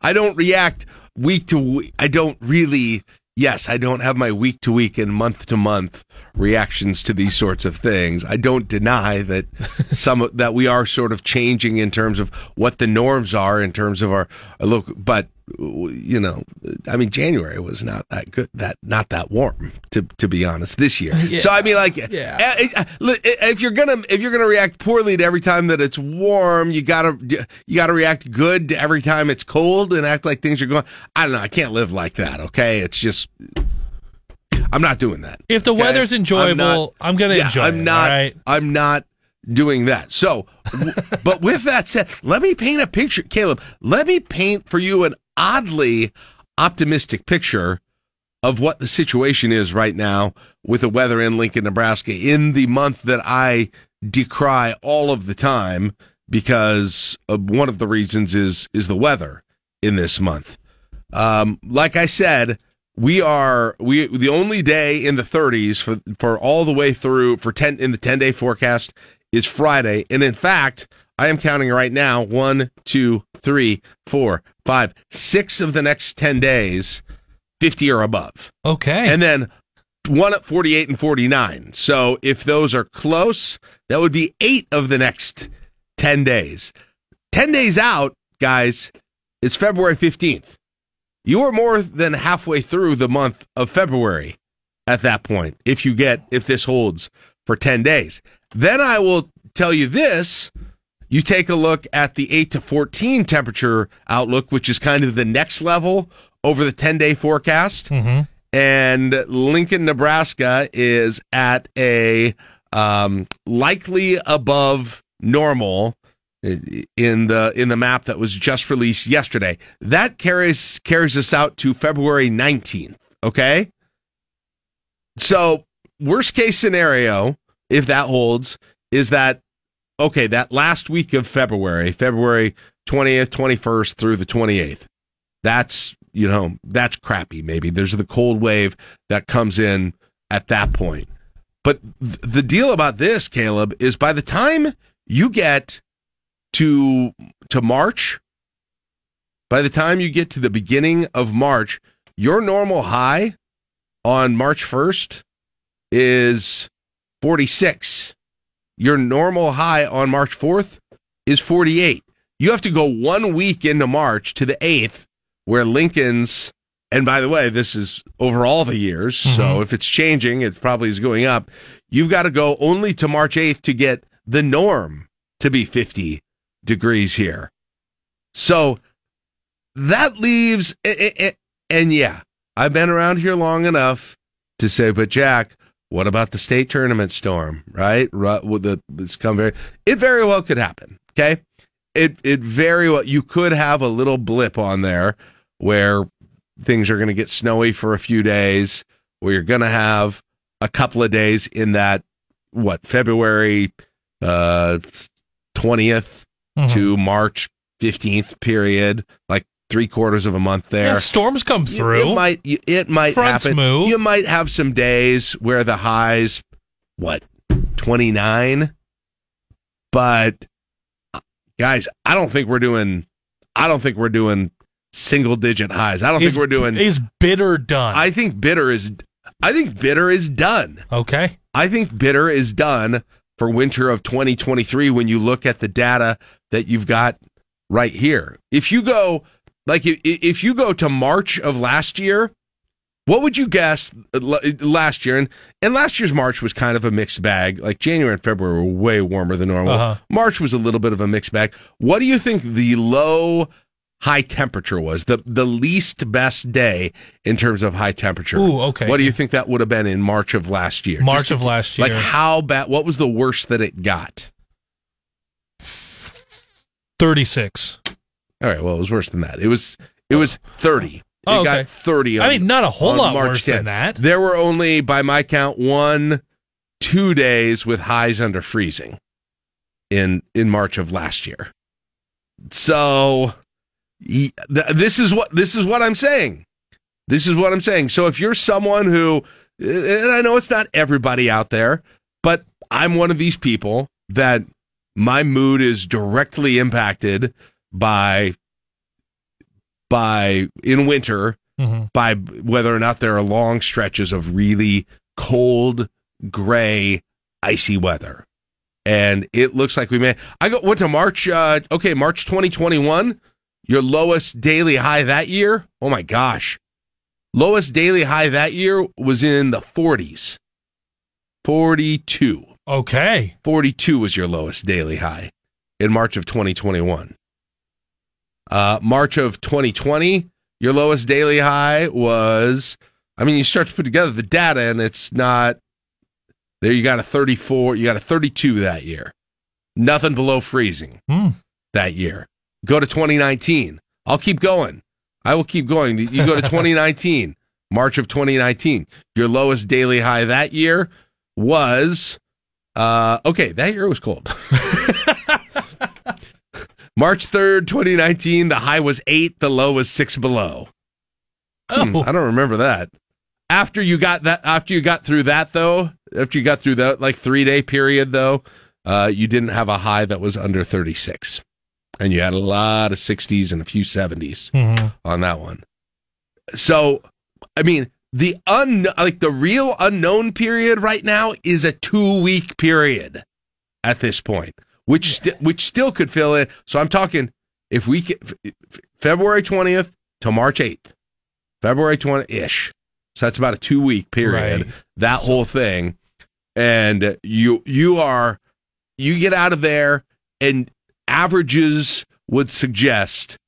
I don't react week to week. I don't really, yes, I don't have my week to week and month to month reactions to these sorts of things. I don't deny that some that we are sort of changing in terms of what the norms are in terms of our, our local, but, you know, I mean, January was not that good, that not that warm, to to be honest, this year. Yeah. So I mean, like, yeah. if you're gonna if you're gonna react poorly to every time that it's warm, you gotta you gotta react good to every time it's cold and act like things are going. I don't know. I can't live like that. Okay, it's just. I'm not doing that. If the okay? weather's enjoyable, I'm, not, I'm gonna yeah, enjoy. I'm it, not. Right? I'm not doing that. So, w- but with that said, let me paint a picture, Caleb. Let me paint for you an oddly optimistic picture of what the situation is right now with the weather in Lincoln, Nebraska, in the month that I decry all of the time because of one of the reasons is is the weather in this month. Um, like I said, we are we the only day in the thirties for for all the way through for ten in the ten day forecast is Friday, and in fact, I am counting right now, one, two, three, four, five, six of the next ten days, fifty or above. Okay. And then one at forty-eight and forty-nine. So if those are close, that would be eight of the next ten days. ten days out, guys, it's February fifteenth. You are more than halfway through the month of February at that point, if you get, if this holds for ten days. Then I will tell you this. You take a look at the eight to fourteen temperature outlook, which is kind of the next level over the ten-day forecast. Mm-hmm. And Lincoln, Nebraska is at a um, likely above normal in the in the map that was just released yesterday. That carries carries us out to February nineteenth, okay? So worst-case scenario, if that holds, is that okay, that last week of February, February twentieth, twenty-first through the twenty-eighth, that's, you know, that's crappy maybe. There's the cold wave that comes in at that point. But th- the deal about this, Caleb, is by the time you get to to March, by the time you get to the beginning of March, your normal high on March first is forty-six. Your normal high on March fourth is forty-eight. You have to go one week into March to the eighth, where Lincoln's, and by the way, this is over all the years, mm-hmm. so if it's changing, it probably is going up. You've got to go only to March eighth to get the norm to be fifty degrees here. So that leaves, and yeah, I've been around here long enough to say, but Jack, What about the state tournament storm, right? It's come very, it very well could happen, okay? It it very well, you could have a little blip on there where things are going to get snowy for a few days, where you're going to have a couple of days in that, what, February uh, twentieth mm-hmm. to March fifteenth period, like three quarters of a month there. Yeah, storms come through. It, it might, it might Fronts happen. Move. You might have some days where the highs, what, twenty-nine? But guys, I don't think we're doing, I don't think we're doing single digit highs. I don't is, think we're doing. Is bitter done? I think bitter is, I think bitter is done. Okay. I think bitter is done for winter of twenty twenty-three when you look at the data that you've got right here. If you go, like, if you go to March of last year, what would you guess last year? And and last year's March was kind of a mixed bag. Like, January and February were way warmer than normal. Uh-huh. March was a little bit of a mixed bag. What do you think the low high temperature was? The the least best day in terms of high temperature. Ooh, okay. What do you think that would have been in March of last year? March Just, of last year. Like, how bad, what was the worst that it got? thirty-six. All right, well, it was worse than that. It was it was thirty. It oh, okay. got thirty. On, I mean, not a whole lot March worse tenth. Than that. There were only, by my count, one, two days with highs under freezing in in March of last year. So he, th- this is what this is what I'm saying. This is what I'm saying. So if you're someone who, and I know it's not everybody out there, but I'm one of these people that my mood is directly impacted by by in winter mm-hmm. by whether or not there are long stretches of really cold, gray, icy weather. And it looks like we may I go went to March uh, okay, March twenty twenty-one, your lowest daily high that year. Oh my gosh. Lowest daily high that year was in the forties. forty-two. Okay. forty-two was your lowest daily high in March of twenty twenty-one. Uh, March of twenty twenty, your lowest daily high was, I mean, you start to put together the data and it's not, there you got a thirty-four, you got a thirty-two that year. Nothing below freezing mm. that year. Go to twenty nineteen. I'll keep going. I will keep going. You go to twenty nineteen, March of twenty nineteen. Your lowest daily high that year was, uh, okay, that year was cold. March third, twenty nineteen, the high was eight, the low was six below. Oh. Hmm, I don't remember that. After you got that, after you got through that though, after you got through that like three day period though, uh, you didn't have a high that was under thirty-six, and you had a lot of sixties and a few seventies mm-hmm. on that one. So, I mean, the un like the real unknown period right now is a two week period at this point. Which st- which still could fill in. So I'm talking if we could, f- February twentieth to March eighth, February twentieth ish. So that's about a two week period. Right. That whole thing, and you you are you get out of there, and averages would suggest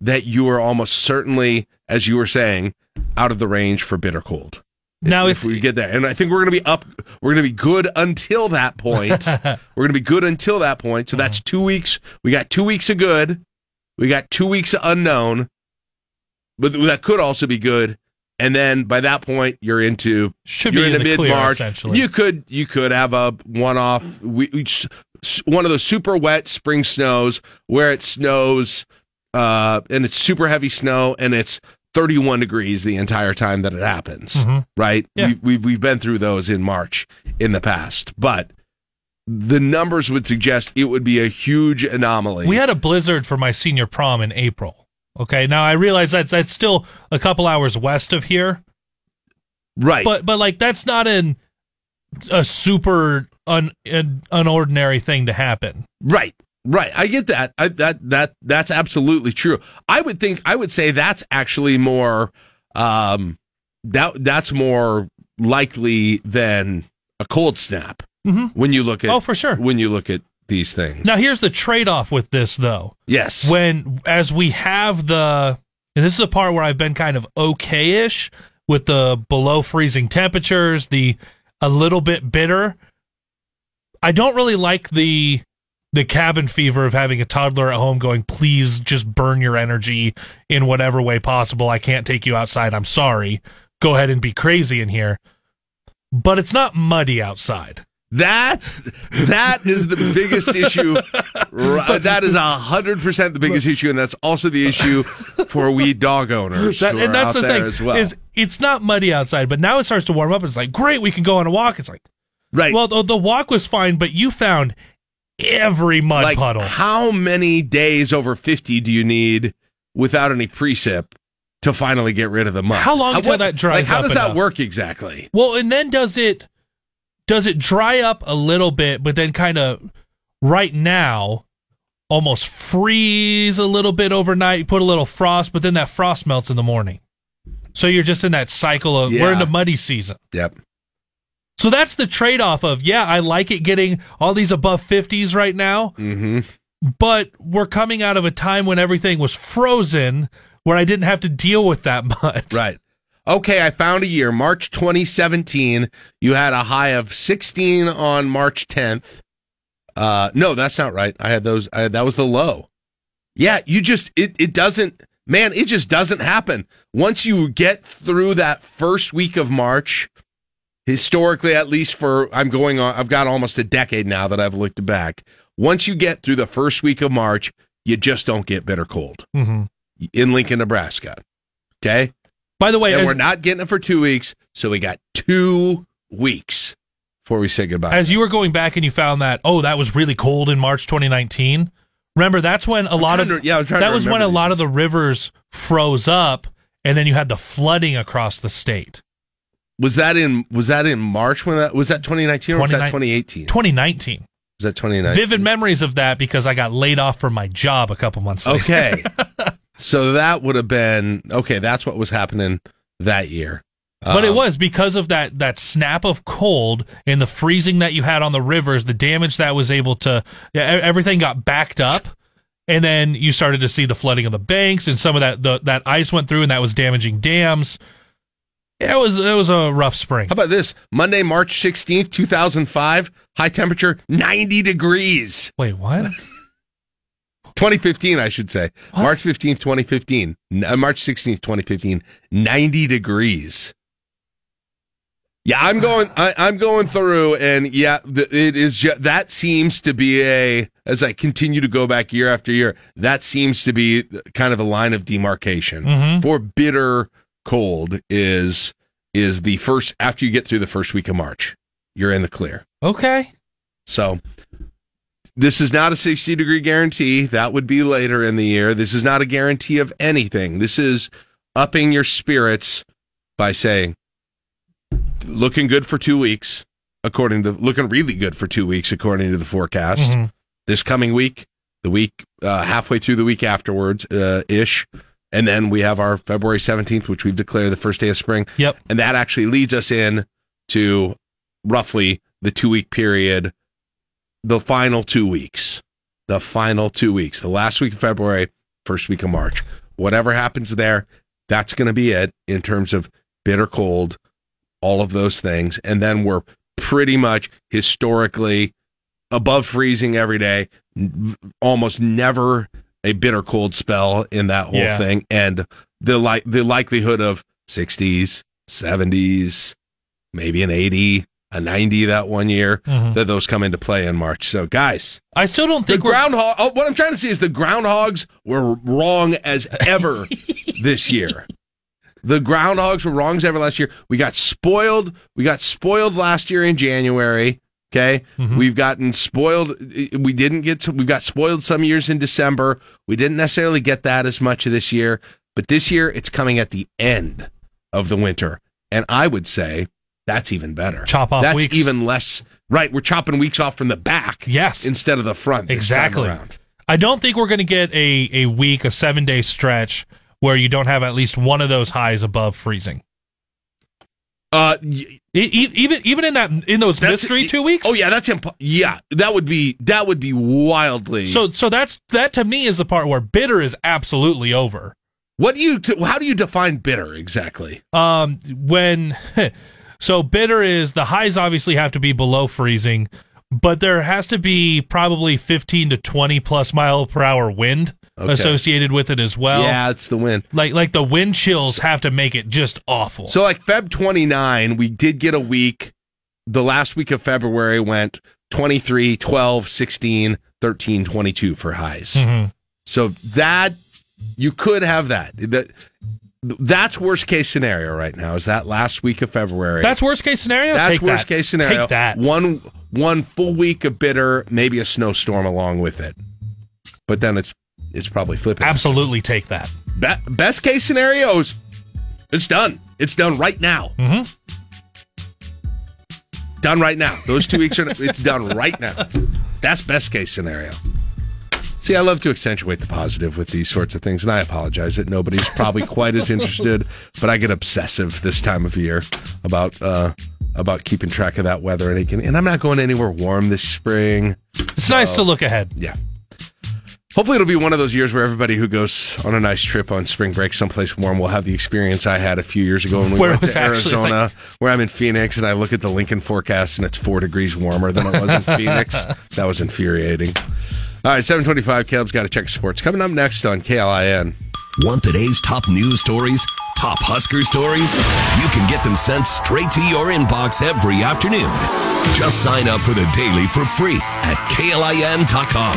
that you are almost certainly, as you were saying, out of the range for bitter cold. Now, if, if we get there, and I think we're going to be up, we're going to be good until that point. we're going to be good until that point. So that's two weeks. We got two weeks of good. We got two weeks of unknown, but that could also be good. And then by that point, you're into should you're be in the mid-March. Clear, you could you could have a one-off, we, we, one of those super wet spring snows where it snows uh, and it's super heavy snow and it's thirty-one degrees the entire time that it happens, mm-hmm. right? Yeah. We, we've, we've been through those in March in the past, but the numbers would suggest it would be a huge anomaly. We had a blizzard for my senior prom in April, okay? Now, I realize that's, that's still a couple hours west of here. Right. But, but like, that's not an, a super un, an unordinary thing to happen. Right. Right, I get that. I, that that that's absolutely true. I would think I would say that's actually more um, that that's more likely than a cold snap mm-hmm. when you look at oh for sure when you look at these things. Now here's the trade-off with this though. Yes, when as we have the and this is the part where I've been kind of okay-ish with the below freezing temperatures, the a little bit bitter. I don't really like the the cabin fever of having a toddler at home going, please just burn your energy in whatever way possible. I can't take you outside. I'm sorry. Go ahead and be crazy in here. But it's not muddy outside. That's that is the biggest issue. That is a hundred percent the biggest issue, and that's also the issue for we dog owners. That, who and are that's out the there thing as well. Is it's not muddy outside, but now it starts to warm up. And it's like, great, we can go on a walk. It's like, right. Well, the, the walk was fine, but you found every mud like puddle. How many days over fifty do you need without any precip to finally get rid of the mud? How long how, until what, that dries? Like, how up does that up? work exactly? Well, and then does it? Does it dry up a little bit, but then kind of right now almost freeze a little bit overnight, you put a little frost, but then that frost melts in the morning. So you're just in that cycle of, yeah. we're in the muddy season. Yep. So that's the trade-off of, yeah, I like it getting all these above fifties right now, mm-hmm. but we're coming out of a time when everything was frozen where I didn't have to deal with that much. Right. Okay, I found a year, March twenty seventeen. You had a high of sixteen on March tenth. Uh, no, that's not right. I had those. I had, that was the low. Yeah, you just, it, it doesn't, man, it just doesn't happen. Once you get through that first week of March, historically, at least for, I'm going on, I've got almost a decade now that I've looked back. Once you get through the first week of March, you just don't get bitter cold mm-hmm. in Lincoln, Nebraska. Okay? By the way, and as, we're not getting it for two weeks, so we got two weeks before we say goodbye. As you were going back and you found that, oh, that was really cold in March twenty nineteen. Remember, that's when a I'm lot of to, yeah, that was when a lot of the rivers froze up, and then you had the flooding across the state. Was that in Was that in March when that was that twenty nineteen or was that twenty eighteen? twenty nineteen. Was that twenty nineteen? Vivid memories of that because I got laid off from my job a couple months later. Okay. So that would have been, okay, that's what was happening that year. Um, but it was because of that, that snap of cold and the freezing that you had on the rivers, the damage that was able to, everything got backed up, and then you started to see the flooding of the banks, and some of that the, that ice went through, and that was damaging dams. It was it was a rough spring. How about this? Monday, March sixteenth, two thousand five, high temperature, ninety degrees. Wait, what? twenty fifteen, I should say. What? March fifteenth, twenty fifteen. March sixteenth, twenty fifteen. ninety degrees. Yeah, I'm going. I, I'm going through, and yeah, it is. Just, that seems to be a. As I continue to go back year after year, that seems to be kind of a line of demarcation mm-hmm. for bitter cold. Is is the first after you get through the first week of March, you're in the clear. Okay. So. This is not a sixty-degree guarantee. That would be later in the year. This is not a guarantee of anything. This is upping your spirits by saying, looking good for two weeks, according to, looking really good for two weeks, according to the forecast. Mm-hmm. This coming week, the week, uh, halfway through the week afterwards, uh, ish. And then we have our February seventeenth, which we've declared the first day of spring. Yep. And that actually leads us in to roughly the two-week period. The final two weeks, the final two weeks, the last week of February, first week of March, whatever happens there, that's going to be it in terms of bitter cold, all of those things. And then we're pretty much historically above freezing every day, almost never a bitter cold spell in that whole yeah. thing. And the li- the likelihood of sixties, seventies, maybe an eighty. A ninety that one year, mm-hmm. that those come into play in March. So, guys, I still don't think the groundhog. Oh, what I'm trying to say is the groundhogs were wrong as ever this year. The groundhogs were wrong as ever last year. We got spoiled. We got spoiled last year in January. Okay, mm-hmm. we've gotten spoiled. We didn't get. To, we got spoiled some years in December. We didn't necessarily get that as much this year. But this year, it's coming at the end of the winter, and I would say. That's even better. Chop off That's weeks. That's even less. Right, we're chopping weeks off from the back yes. instead of the front. Exactly. I don't think we're going to get a, a week, a seven-day stretch where you don't have at least one of those highs above freezing. Uh, y- e- even even in that in those mystery two weeks. Oh yeah, that's impo- yeah. That would be that would be wildly. So so that's that to me is the part where bitter is absolutely over. What do you t- how do you define bitter exactly? Um when So bitter is the highs obviously have to be below freezing, but there has to be probably fifteen to twenty plus mile per hour wind okay. associated with it as well. Yeah, it's the wind. Like like the wind chills have to make it just awful. So like February twenty-ninth, we did get a week. The last week of February went twenty-three, twelve, sixteen, thirteen, twenty-two for highs. Mm-hmm. So that you could have that. That that's worst case scenario right now. Is that last week of February? That's worst case scenario. That's Take worst that. case scenario. Take that. One one full week of bitter, maybe a snowstorm along with it. But then it's it's probably flipping. Absolutely take that. Be- best case scenario is it's done. It's done right now. Mm-hmm. Done right now. Those two weeks are it's done right now. That's best case scenario. See, I love to accentuate the positive with these sorts of things, and I apologize that nobody's probably quite as interested, but I get obsessive this time of year about uh, about keeping track of that weather, and, it can, and I'm not going anywhere warm this spring. It's so, nice to look ahead. Yeah. Hopefully it'll be one of those years where everybody who goes on a nice trip on spring break someplace warm will have the experience I had a few years ago when we where went to Arizona, like, where I'm in Phoenix, and I look at the Lincoln forecast, and it's four degrees warmer than it was in Phoenix. That was infuriating. All right, seven twenty-five, Caleb's got to check sports. Coming up next on K L I N. Want today's top news stories? Top Husker stories? You can get them sent straight to your inbox every afternoon. Just sign up for the daily for free at K L I N dot com.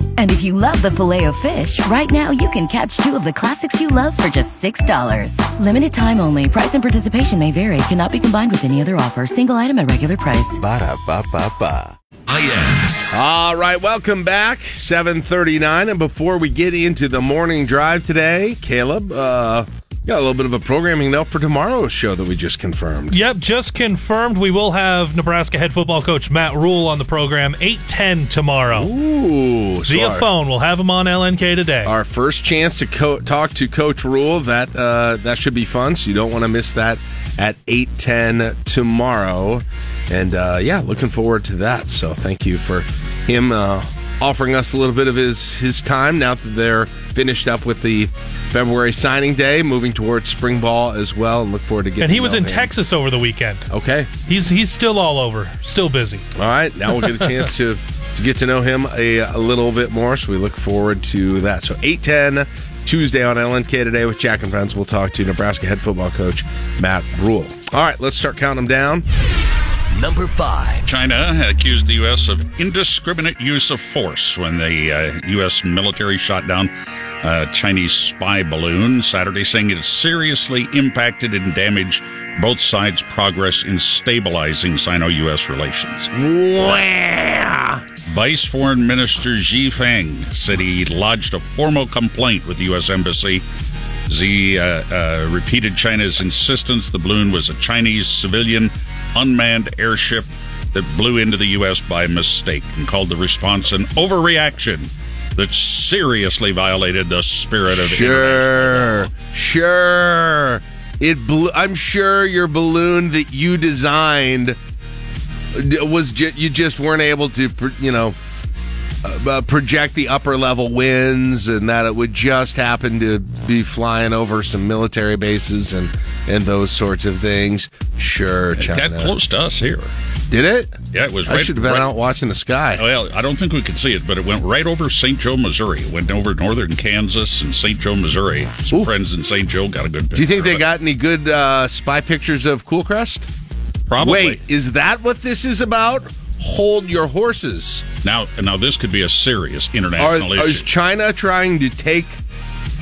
And if you love the Filet-O-Fish, right now you can catch two of the classics you love for just six dollars. Limited time only. Price and participation may vary. Cannot be combined with any other offer. Single item at regular price. Ba-da-ba-ba-ba. All right, welcome back, seven thirty-nine, and before we get into the morning drive today, Caleb, uh, got a little bit of a programming note for tomorrow's show that we just confirmed. Yep, just confirmed. We will have Nebraska head football coach Matt Rhule on the program, eight ten tomorrow. Ooh. So via our, phone, we'll have him on L N K Today. Our first chance to co- talk to Coach Rhule, that, uh, that should be fun, so you don't want to miss that at eight ten tomorrow. And, uh, yeah, looking forward to that. So thank you for him uh, offering us a little bit of his, his time now that they're finished up with the February signing day, moving towards spring ball as well, and look forward to getting And he was in him. Texas over the weekend. Okay. He's he's still all over, still busy. All right, now we'll get a chance to, to get to know him a, a little bit more, so we look forward to that. So eight ten Tuesday on L N K Today with Jack and Friends. We'll talk to Nebraska head football coach Matt Rhule. All right, let's start counting them down. Number five. China accused the U S of indiscriminate use of force when the uh, U S military shot down a Chinese spy balloon Saturday, saying it seriously impacted and damaged both sides' progress in stabilizing Sino-U S relations. Wow. Vice Foreign Minister Xi Feng said he lodged a formal complaint with the U S Embassy. Xi uh, uh, repeated China's insistence the balloon was a Chinese civilian unmanned airship that blew into the U S by mistake, and called the response an overreaction that seriously violated the spirit of international law. Sure, sure. It blew, I'm sure your balloon that you designed was ju- you just weren't able to, you know, uh, project the upper level winds, and that it would just happen to be flying over some military bases and. And those sorts of things. Sure, China. It got close to us here. Did it? Yeah, it was right. I should have been right, out watching the sky. Well, I don't think we could see it, but it went right over Saint Joe, Missouri. It went over northern Kansas and Saint Joe, Missouri. Some Ooh. friends in Saint Joe got a good picture. Do you think they got any good uh, spy pictures of Cool Crest? Probably. Wait, is that what this is about? Hold your horses. Now, now this could be a serious international are, issue. Is China trying to take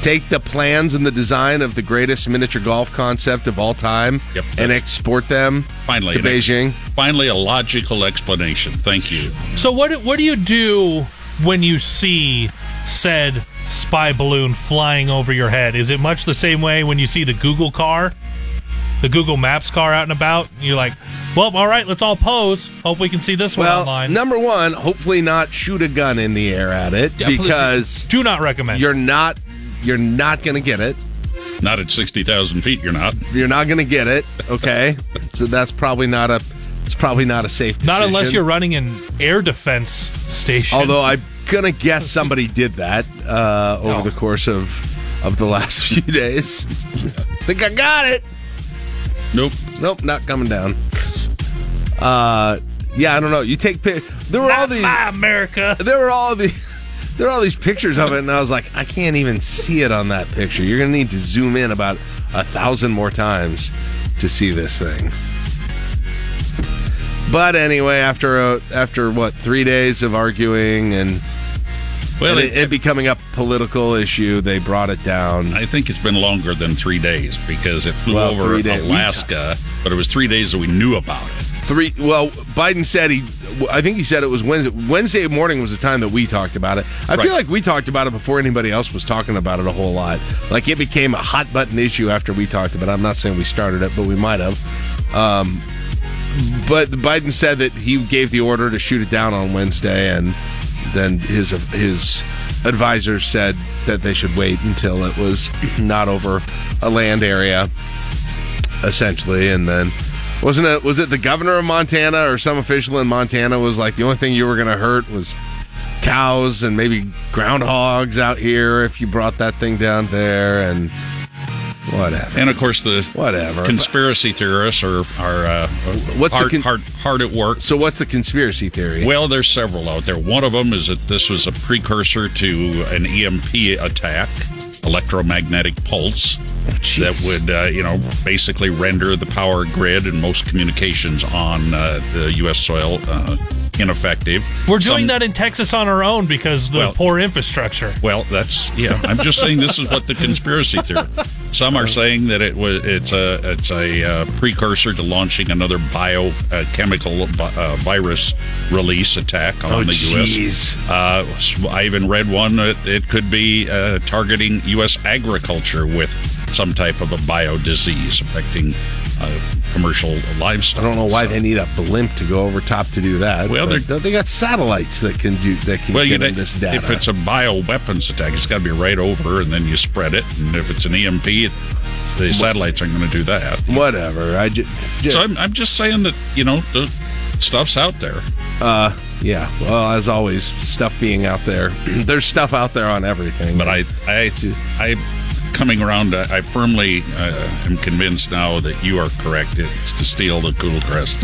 take the plans and the design of the greatest miniature golf concept of all time yep, and export them finally, to Beijing. Finally, a logical explanation. Thank you. So what what do you do when you see said spy balloon flying over your head? Is it much the same way when you see the Google car, the Google Maps car out and about? You're like, well, all right, let's all pose. Hope we can see this one well, online. Number one, hopefully not shoot a gun in the air at it, yeah, because do not recommend. You're not, you're not going to get it. Not at sixty thousand feet. You're not. You're not going to get it. Okay, so that's probably not a. It's probably not a safe decision. Not unless you're running an air defense station. Although I'm gonna guess somebody did that uh, over oh. the course of of the last few days. I think I got it. Nope. Nope, not coming down. Uh, yeah, I don't know. You take pic. There were not all these. My America. There were all the. There were all these pictures of it, and I was like, I can't even see it on that picture. You're gonna need to zoom in about a thousand more times to see this thing. But anyway, after a, after what three days of arguing and. Well, it, it becoming a political issue, they brought it down. I think it's been longer than three days because it flew well, over Alaska, but it was three days that we knew about it. Three. Well, Biden said he, I think he said it was Wednesday. Wednesday morning was the time that we talked about it. I right. feel like we talked about it before anybody else was talking about it a whole lot. Like it became a hot button issue after we talked about it. I'm not saying we started it, but we might have. Um, but Biden said that he gave the order to shoot it down on Wednesday and. Then his his advisor said that they should wait until it was not over a land area, essentially. And then wasn't it was it the governor of Montana or some official in Montana was like the only thing you were going to hurt was cows and maybe groundhogs out here if you brought that thing down there and whatever. And of course the whatever conspiracy theorists are are uh, what's hard, con- hard hard at work. So what's the conspiracy theory? Well, there's several out there. One of them is that this was a precursor to an E M P attack, electromagnetic pulse, oh, that would uh, you know basically render the power grid and most communications on uh, the U S soil uh, ineffective. We're doing Some, that in Texas on our own because of the well, poor infrastructure. Well, that's yeah. I'm just saying this is what the conspiracy theory. Some are saying that it was it's a it's a uh, precursor to launching another biochemical uh, bi- uh, virus release attack on oh, the U S. Uh, I even read one that it could be uh, targeting U S agriculture with some type of a bio disease affecting uh, commercial livestock. I don't know why so. they need a blimp to go over top to do that. Well, they got satellites that can do that can well, get in this data. If it's a bioweapons attack, it's got to be right over, and then you spread it. And if it's an E M P, it, the what? satellites aren't going to do that. Whatever. I just, just, so I'm, I'm just saying that you know the stuff's out there. Uh, yeah. Well, as always, stuff being out there. There's stuff out there on everything. But I, I, I. Coming around, I, I firmly uh, am convinced now that you are correct. It's to steal the Cool Crest.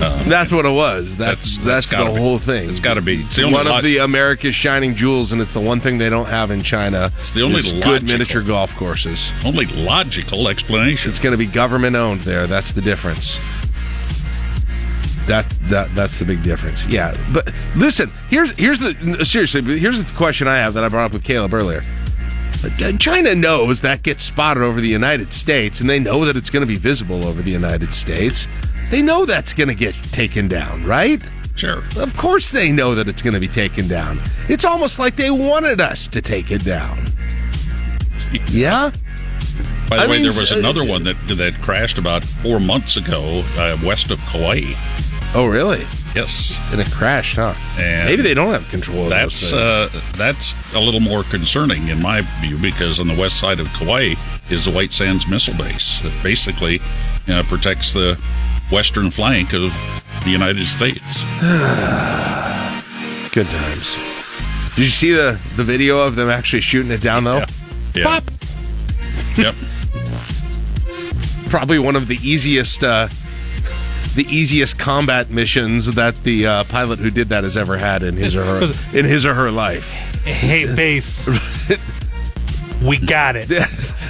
Uh, that's what it was. That's that's, that's, that's the be. whole thing. It's got to be. It's, it's one log- of the America's shining jewels, and it's the one thing they don't have in China. It's the only logical, good miniature golf courses. Only logical explanation. It's going to be government owned there. That's the difference. That that that's the big difference. Yeah, but listen, here's here's the seriously. But here's the question I have that I brought up with Caleb earlier. China knows that gets spotted over the United States, and they know that it's going to be visible over the United States. They know that's going to get taken down, right? Sure. Of course they know that it's going to be taken down. It's almost like they wanted us to take it down. Yeah? By the I way, mean, there was uh, another one that that crashed about four months ago uh, west of Kauai. Oh, really? Yes. And it crashed, huh? And maybe they don't have control of that's, those things. Uh, that's a little more concerning in my view, because on the west side of Kauai is the White Sands Missile Base that basically uh, protects the western flank of the United States. Good times. Did you see the, the video of them actually shooting it down, though? Yeah. Pop! Yep. Probably one of the easiest... Uh, the easiest combat missions that the uh, pilot who did that has ever had in his or her in his or her life. Hey, base, we got it.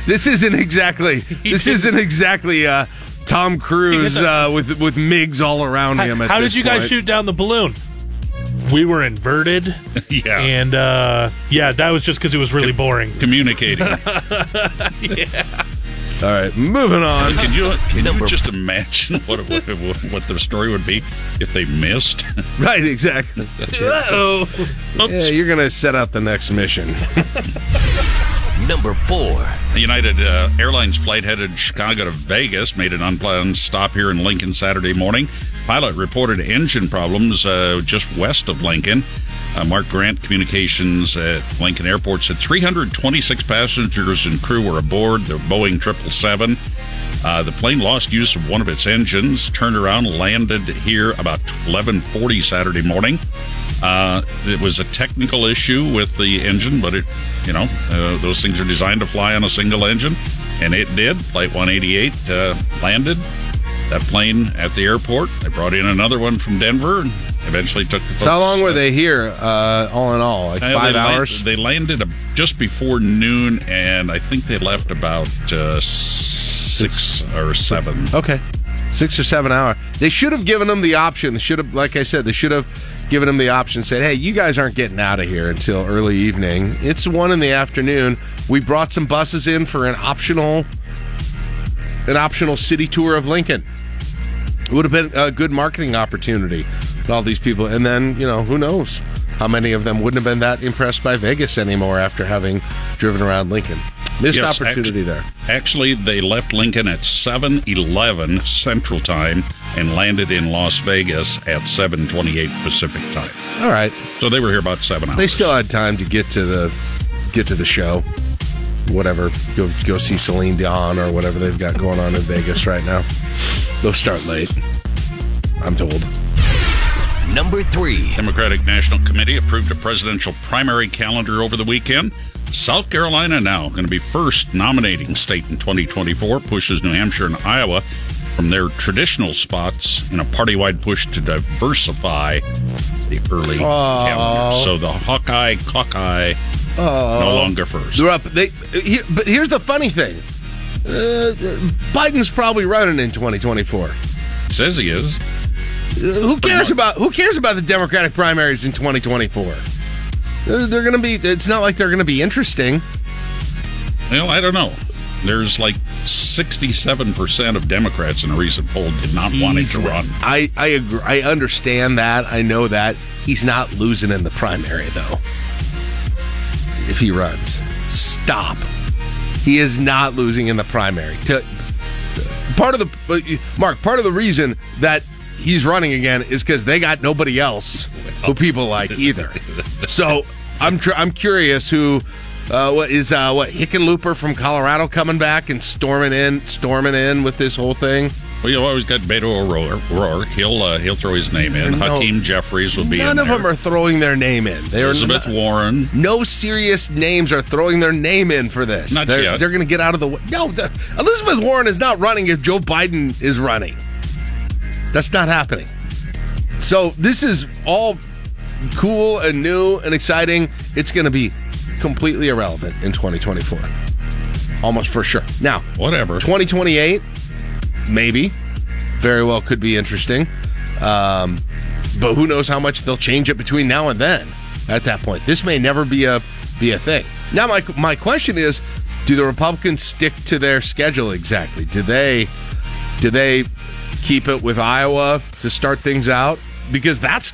This isn't exactly this isn't exactly uh, Tom Cruise uh, with with MiGs all around him. At how did you guys shoot down the balloon? we were inverted. Yeah. And, uh, yeah, that was just because it was really Com- boring. Communicating. Yeah. All right, moving on. Can you can you just imagine what what, what the story would be if they missed? Right, exactly. Uh-oh. Oops. Yeah, you're going to set out the next mission. Number four. United uh, Airlines flight headed Chicago to Vegas made an unplanned stop here in Lincoln Saturday morning. Pilot reported engine problems uh, just west of Lincoln. Uh, Mark Grant Communications at Lincoln Airport said three hundred twenty-six passengers and crew were aboard the Boeing triple seven. Uh, the plane lost use of one of its engines, turned around, landed here about eleven forty Saturday morning. Uh, it was a technical issue with the engine, but it, you know, uh, those things are designed to fly on a single engine, and it did. Flight one eighty-eight uh, landed that plane at the airport. They brought in another one from Denver. Eventually took the folks. So how long were they here, uh, all in all? Like five uh, they hours? La- they landed just before noon, and I think they left about uh, six, six or seven. Okay. Six or seven hour. They should have given them the option. They should have, like I said, they should have given them the option, said, hey, you guys aren't getting out of here until early evening. It's one in the afternoon. We brought some buses in for an optional, an optional city tour of Lincoln. It would have been a good marketing opportunity. All these people, and then, you know, who knows how many of them wouldn't have been that impressed by Vegas anymore after having driven around Lincoln. Missed yes, opportunity act- there. Actually, they left Lincoln at seven eleven Central Time and landed in Las Vegas at seven twenty-eight Pacific Time. All right. So they were here about seven hours. They still had time to get to the get to the show, whatever, go, go see Celine Dion or whatever they've got going on in Vegas right now. They'll start late, I'm told. Number three. Democratic National Committee approved a presidential primary calendar over the weekend. South Carolina now going to be first nominating state in twenty twenty-four, pushes New Hampshire and Iowa from their traditional spots in a party-wide push to diversify the early Aww. calendar. So the Hawkeye, Cockeye, Aww. no longer first. They're up. They, he, but here's the funny thing. Uh, Biden's probably running in twenty twenty-four. Says he is. Who cares about who cares about the Democratic primaries in twenty twenty-four? They're, they're going to be. It's not like they're going to be interesting. Well, I don't know. There's like sixty-seven percent of Democrats in a recent poll did not He's, want him to run. I I agree. I understand that. I know that he's not losing in the primary though. If he runs, stop. He is not losing in the primary. To, part of the Mark. Part of the reason that he's running again is because they got nobody else who people like either. So I'm tr- I'm curious who uh, what is uh, what Hickenlooper from Colorado coming back and storming in storming in with this whole thing. Well, you always got Beto O'Rourke. He'll uh, he'll throw his name in. No, Hakeem Jeffries will be. None in of there. them are throwing their name in. They Elizabeth are not, Warren. No serious names are throwing their name in for this. Not they're, yet. They're going to get out of the way. No, the, Elizabeth Warren is not running if Joe Biden is running. That's not happening. So this is all cool and new and exciting. It's going to be completely irrelevant in twenty twenty-four. Almost for sure. Now, whatever. twenty twenty-eight, maybe. Very well could be interesting. Um, but who knows how much they'll change it between now and then at that point. This may never be a be a thing. Now, my my question is, do the Republicans stick to their schedule exactly? Do they do they... keep it with Iowa to start things out, because that's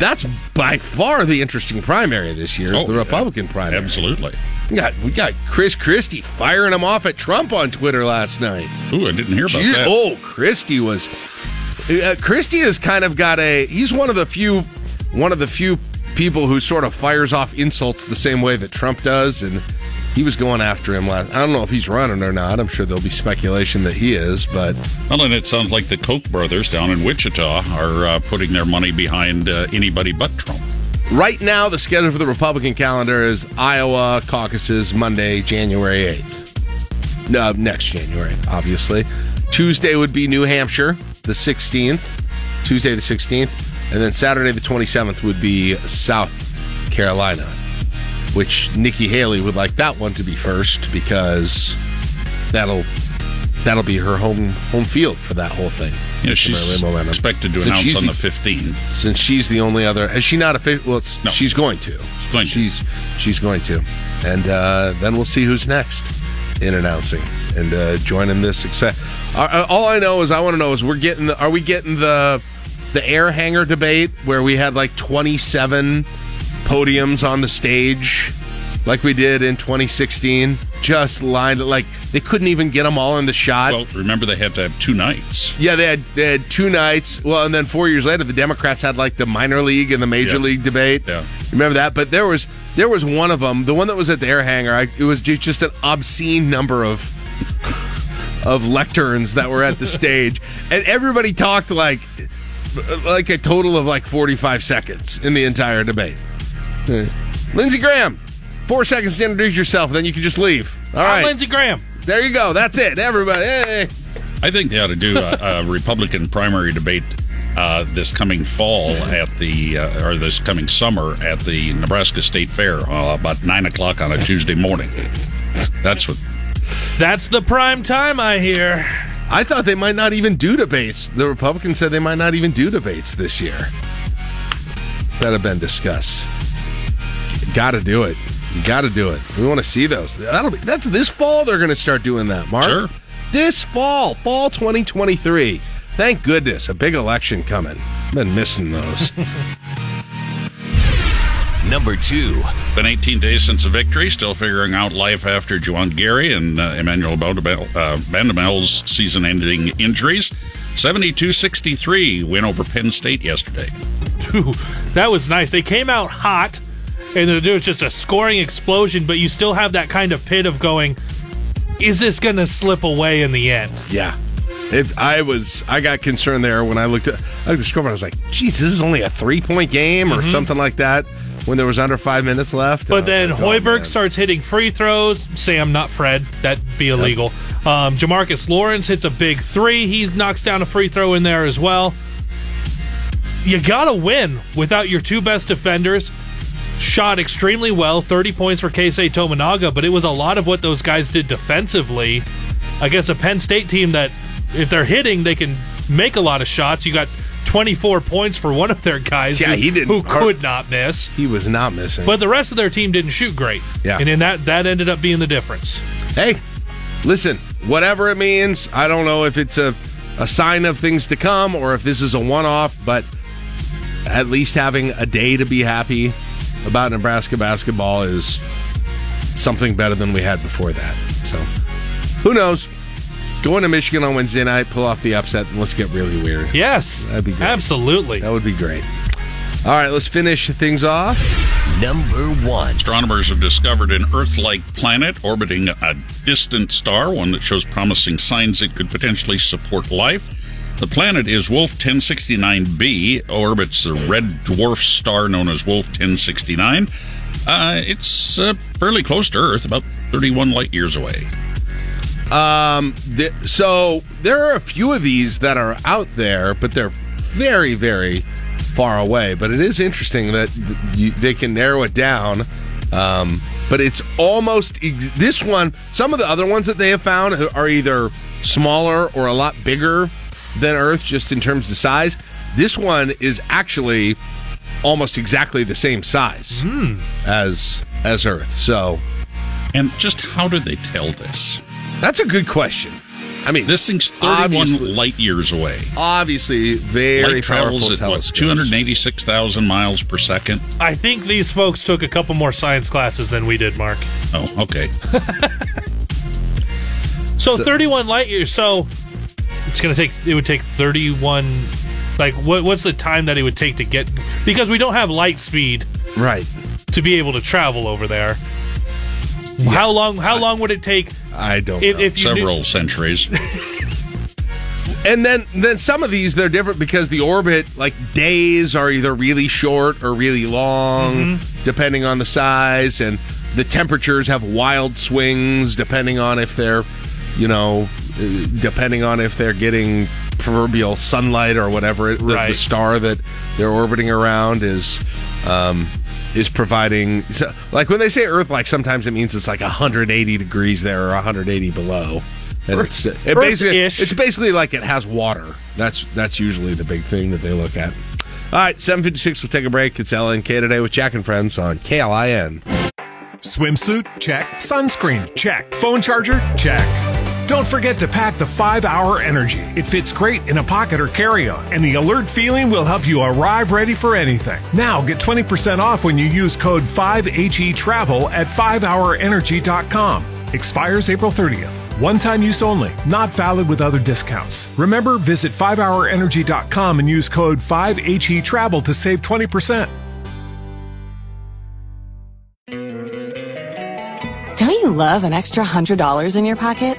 that's by far the interesting primary this year, is oh, the Republican yeah, primary. Absolutely. We got we got Chris Christie firing him off at Trump on Twitter last night. Ooh, I didn't hear about Gee, that. Oh, Christie was uh, Christie has kind of got a he's one of the few one of the few people who sort of fires off insults the same way that Trump does, and he was going after him last. I don't know if he's running or not. I'm sure there'll be speculation that he is, but... Well, and it sounds like the Koch brothers down in Wichita are uh, putting their money behind uh, anybody but Trump. Right now, the schedule for the Republican calendar is Iowa caucuses Monday, January eighth. No, next January, obviously. Tuesday would be New Hampshire, the sixteenth. Tuesday the sixteenth. And then Saturday the twenty-seventh would be South Carolina, which Nikki Haley would like that one to be first, because that'll that'll be her home home field for that whole thing. You know, she's expected to since announce on the, the fifteenth. Since she's the only other, is she not official? Well, it's, no. she's going to. She's going to. She's, she's going to. And uh, then we'll see who's next in announcing and uh, joining this success. Uh, all I know is I want to know is we're getting the, are we getting the the air hanger debate where we had like twenty-seven podiums on the stage like we did in twenty sixteen, just lined like they couldn't even get them all in the shot. Well, remember they had to have two nights. Yeah, they had they had two nights. Well, and then four years later, the Democrats had like the minor league and the major yep. league debate. Yeah, remember that? But there was there was one of them, the one that was at the air hangar. I, it was just an obscene number of of lecterns that were at the stage, and everybody talked like like a total of like forty-five seconds in the entire debate. Yeah. Lindsey Graham. Four seconds to introduce yourself, then you can just leave. All right. I'm Lindsey Graham. There you go. That's it. Everybody. Hey. I think they ought to do a, a Republican primary debate uh, this coming fall at the, uh, or this coming summer at the Nebraska State Fair uh, about nine o'clock on a Tuesday morning. That's what. That's the prime time, I hear. I thought they might not even do debates. The Republicans said they might not even do debates this year. That have been discussed. Got to do it. You got to do it. We want to see those. That'll be that's this fall. They're going to start doing that, Mark. Sure. This fall, fall twenty twenty-three. Thank goodness, a big election coming. I've been missing those. Number two. Been eighteen days since a victory. Still figuring out life after Juwan Gary and uh, Emmanuel Bandoumel, uh, Bandumel's season-ending injuries. seventy-two sixty-three win over Penn State yesterday. Ooh, that was nice. They came out hot. And there was just a scoring explosion, but you still have that kind of pit of going, is this going to slip away in the end? Yeah. If I was, I got concerned there when I looked at, I looked at the scoreboard. I was like, geez, this is only a three-point game or mm-hmm. something like that when there was under five minutes left. But then like, Hoiberg oh, starts hitting free throws. Sam, not Fred. That'd be illegal. Yep. Um, Jamarcus Lawrence hits a big three. He knocks down a free throw in there as well. You got to win without your two best defenders. Shot extremely well, thirty points for Keisei Tominaga, but it was a lot of what those guys did defensively against a Penn State team that, if they're hitting, they can make a lot of shots. You got twenty-four points for one of their guys yeah, who, he didn't, who could not miss. He was not missing. But the rest of their team didn't shoot great. Yeah. And in that, that ended up being the difference. Hey, listen, whatever it means, I don't know if it's a, a sign of things to come or if this is a one-off, but at least having a day to be happy about Nebraska basketball is something better than we had before that. So, who knows? Going to Michigan on Wednesday night, pull off the upset, and let's get really weird. Yes. That'd be great. Absolutely. That would be great. All right, let's finish things off. Number one. Astronomers have discovered an Earth-like planet orbiting a distant star, one that shows promising signs it could potentially support life. The planet is Wolf ten sixty-nine b, orbits the red dwarf star known as Wolf ten sixty-nine. Uh, it's uh, fairly close to Earth, about thirty-one light years away. Um, th- so there are a few of these that are out there, but they're very, very far away. But it is interesting that th- you, they can narrow it down. Um, but it's almost ex- this one. Some of the other ones that they have found are either smaller or a lot bigger than Earth, just in terms of size. This one is actually almost exactly the same size mm. as as Earth. So, and just how do they tell this? That's a good question. I mean, this thing's thirty-one light years away. Obviously, very light travels at what, two hundred eighty-six thousand miles per second. I think these folks took a couple more science classes than we did, Mark. Oh, okay. so, so thirty-one light years. So. It's going to take, it would take thirty-one, like, what, what's the time that it would take to get, because we don't have light speed. Right. To be able to travel over there. Yeah. How long, how I, long would it take? I don't if, know. If Several knew- centuries. And then, then some of these, they're different because the orbit, like, days are either really short or really long, mm-hmm. depending on the size, and the temperatures have wild swings depending on if they're, you know, depending on if they're getting proverbial sunlight or whatever, the, right. the star that they're orbiting around is um, is providing. So, like when they say Earth-like, sometimes it means it's like one hundred eighty degrees there or one hundred eighty below. And it's, it basically, it's basically like it has water. That's that's usually the big thing that they look at. All right, seven fifty-six, we'll take a break. It's L N K Today with Jack and Friends on K L I N. Swimsuit? Check. Sunscreen? Check. Phone charger? Check. Don't forget to pack the five hour Energy. It fits great in a pocket or carry-on, and the alert feeling will help you arrive ready for anything. Now get twenty percent off when you use code five H E travel at five hour energy dot com. Expires April thirtieth. One-time use only. Not valid with other discounts. Remember, visit five hour energy dot com and use code five H E travel to save twenty percent. Don't you love an extra one hundred dollars in your pocket?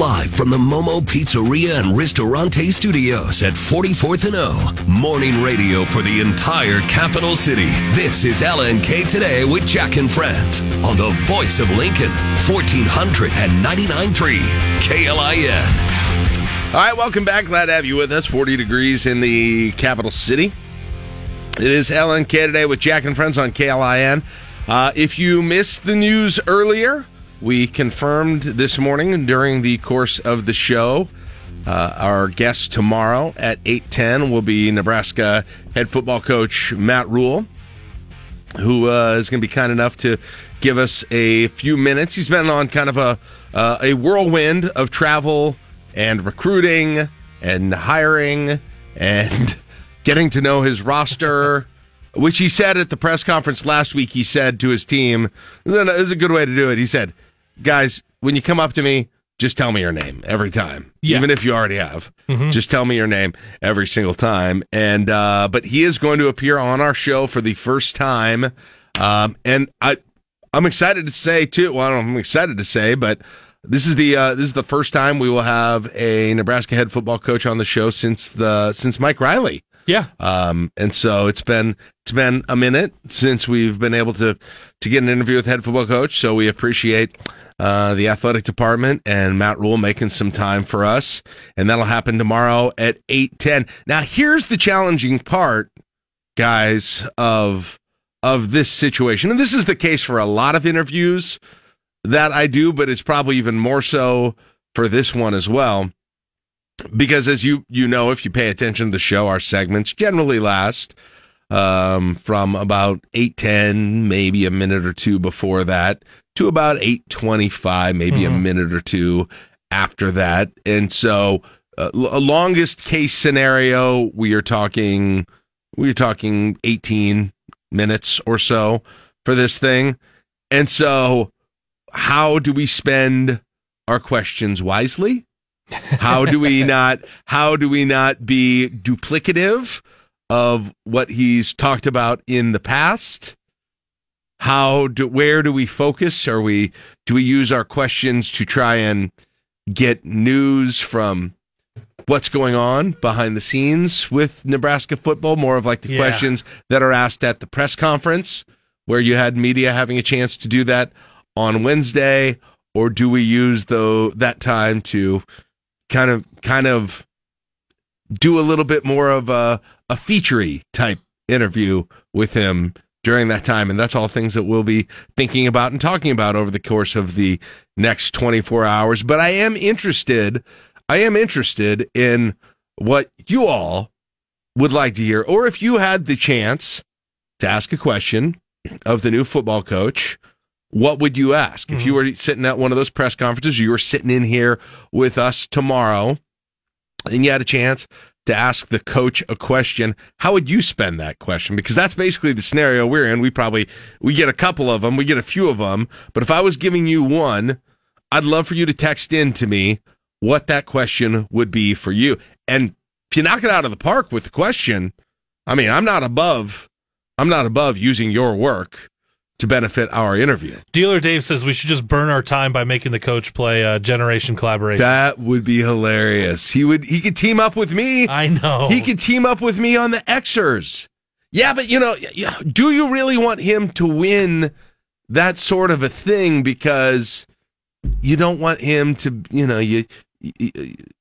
Live from the Momo Pizzeria and Ristorante Studios at forty-fourth and O. Morning radio for the entire capital city. This is L N K Today with Jack and Friends on the voice of Lincoln, fourteen ninety-nine point three K L I N. All right, welcome back. Glad to have you with us. forty degrees in the capital city. It is L N K Today with Jack and Friends on K L I N. Uh, if you missed the news earlier, we confirmed this morning during the course of the show, uh, our guest tomorrow at eight ten will be Nebraska head football coach Matt Rhule, who uh, is going to be kind enough to give us a few minutes. He's been on kind of a uh, a whirlwind of travel and recruiting and hiring and getting to know his roster, which he said at the press conference last week. He said to his team, this is a good way to do it. He said, guys, when you come up to me, just tell me your name every time. Yeah. Even if you already have. Mm-hmm. Just tell me your name every single time. And uh, but he is going to appear on our show for the first time. Um, and I, I'm excited to say, too, well, I don't know if I'm excited to say, but this is the uh, this is the first time we will have a Nebraska head football coach on the show since the since Mike Riley. Yeah. Um, and so it's been it's been a minute since we've been able to, to get an interview with the head football coach, so we appreciate uh, the athletic department and Matt Rhule making some time for us, and that'll happen tomorrow at eight ten. Now, here's the challenging part, guys, of of this situation, and this is the case for a lot of interviews that I do, but it's probably even more so for this one as well. Because as you you know, if you pay attention to the show, our segments generally last um, from about eight ten, maybe a minute or two before that, to about eight twenty-five, maybe mm-hmm. a minute or two after that. And so uh, l- longest case scenario, we are talking we are talking eighteen minutes or so for this thing. And so how do we spend our questions wisely? How do we not how do we not be duplicative of what he's talked about in the past? How do where do we focus? Are we do we use our questions to try and get news from what's going on behind the scenes with Nebraska football? More of like the yeah. questions that are asked at the press conference, where you had media having a chance to do that on Wednesday, or do we use though that time to kind of kind of do a little bit more of a, a featurey type interview with him during that time? And that's all things that we'll be thinking about and talking about over the course of the next twenty-four hours. But I am interested, I am interested in what you all would like to hear, or if you had the chance to ask a question of the new football coach, what would you ask? If you were sitting at one of those press conferences, you were sitting in here with us tomorrow, and you had a chance to ask the coach a question, how would you spend that question? Because that's basically the scenario we're in. We probably, we get a couple of them, we get a few of them, but if I was giving you one, I'd love for you to text in to me what that question would be for you. And if you knock it out of the park with the question, I mean, I'm not above, I'm not above using your work to benefit our interview. Dealer Dave says we should just burn our time by making the coach play uh, Generation Collaboration. That would be hilarious. He would. He could team up with me. I know. He could team up with me on the Xers. Yeah, but, you know, do you really want him to win that sort of a thing? Because you don't want him to, you know, you you,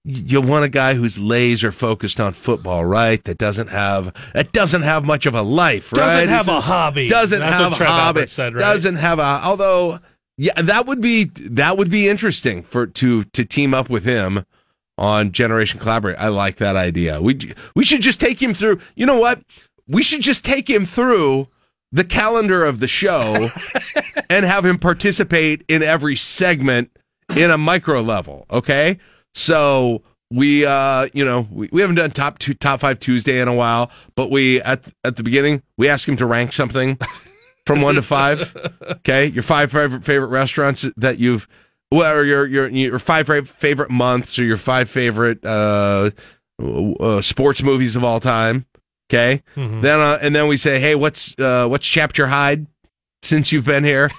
you want a guy who's laser focused on football, right? That doesn't have that doesn't have much of a life, right? Doesn't have a hobby. Doesn't That's have what Trev a hobby. Alberts said, right? Doesn't have a. Although, yeah, that would be that would be interesting for to to team up with him on Generation Collaborate. I like that idea. We we should just take him through. You know what? We should just take him through the calendar of the show and have him participate in every segment in a micro level. Okay, so we, uh, you know, we, we haven't done top two, top five Tuesday in a while, but we at at the beginning we ask him to rank something from one to five. Okay, your five favorite favorite restaurants that you've, well, or your your your five favorite months, or your five favorite uh, uh, sports movies of all time. Okay, mm-hmm. then uh, and then we say, hey, what's uh, what's chapped your hide since you've been here,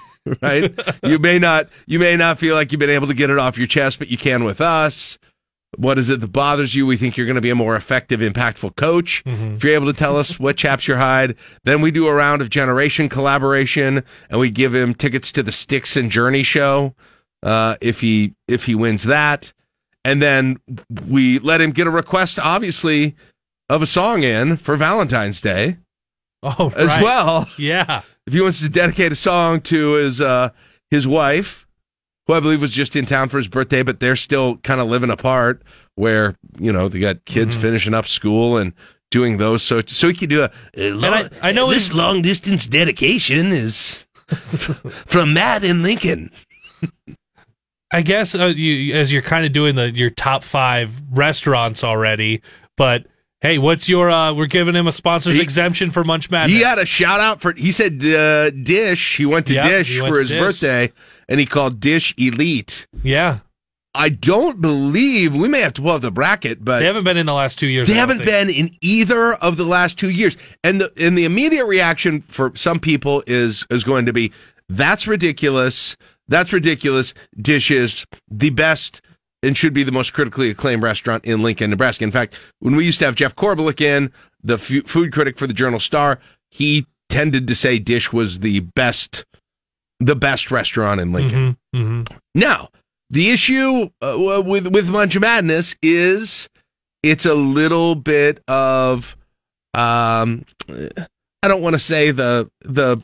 right? you may not you may not feel like you've been able to get it off your chest, but you can with us. What is it that bothers you? We think you're going to be a more effective, impactful coach mm-hmm. if you're able to tell us what chaps your hide. Then we do a round of Generation Collaboration, and we give him tickets to the Sticks and Journey show uh, if he if he wins that, and then we let him get a request, obviously, of a song in for Valentine's Day. Oh, right. As well. Yeah. If he wants to dedicate a song to his uh, his wife, who I believe was just in town for his birthday, but they're still kind of living apart where, you know, they got kids mm-hmm. finishing up school and doing those. So, so he could do a, a long, I, I know this long distance dedication is from Matt in Lincoln. I guess uh, you, as you're kind of doing the your top five restaurants already, but... Hey, what's your, uh, we're giving him a sponsor's he, exemption for Munch Madness. He had a shout out for, he said uh, Dish, he went to yep, Dish went for to his Dish. birthday, and he called Dish Elite. Yeah. I don't believe, we may have to pull up the bracket, but. They haven't been in the last two years. They haven't been in either of the last two years. And the and the immediate reaction for some people is is going to be, that's ridiculous, that's ridiculous, Dish is the best and should be the most critically acclaimed restaurant in Lincoln, Nebraska. In fact, when we used to have Jeff Korblick in, the f- food critic for the Journal-Star, he tended to say Dish was the best the best restaurant in Lincoln. Mm-hmm, mm-hmm. Now, the issue uh, with, with Munch Madness is it's a little bit of, um, I don't want to say the the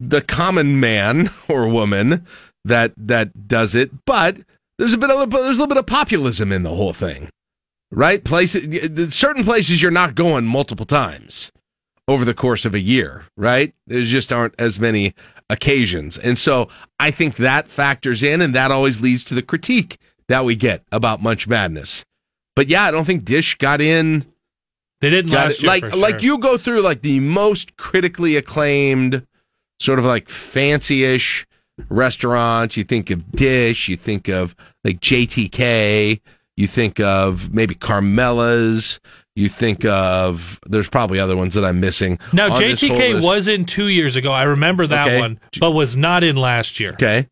the common man or woman that that does it, but... There's a bit of there's a little bit of populism in the whole thing, right? Places, certain places you're not going multiple times over the course of a year, right? There just aren't as many occasions, and so I think that factors in, and that always leads to the critique that we get about Munch Madness. But yeah, I don't think Dish got in. They didn't last year, like for sure. Like you go through like the most critically acclaimed, sort of like fancy-ish restaurants. You think of Dish, you think of like J T K, you think of maybe Carmella's, you think of, there's probably other ones that I'm missing. Now, J T K was in two years ago. I remember that okay. one, but was not in last year. Okay.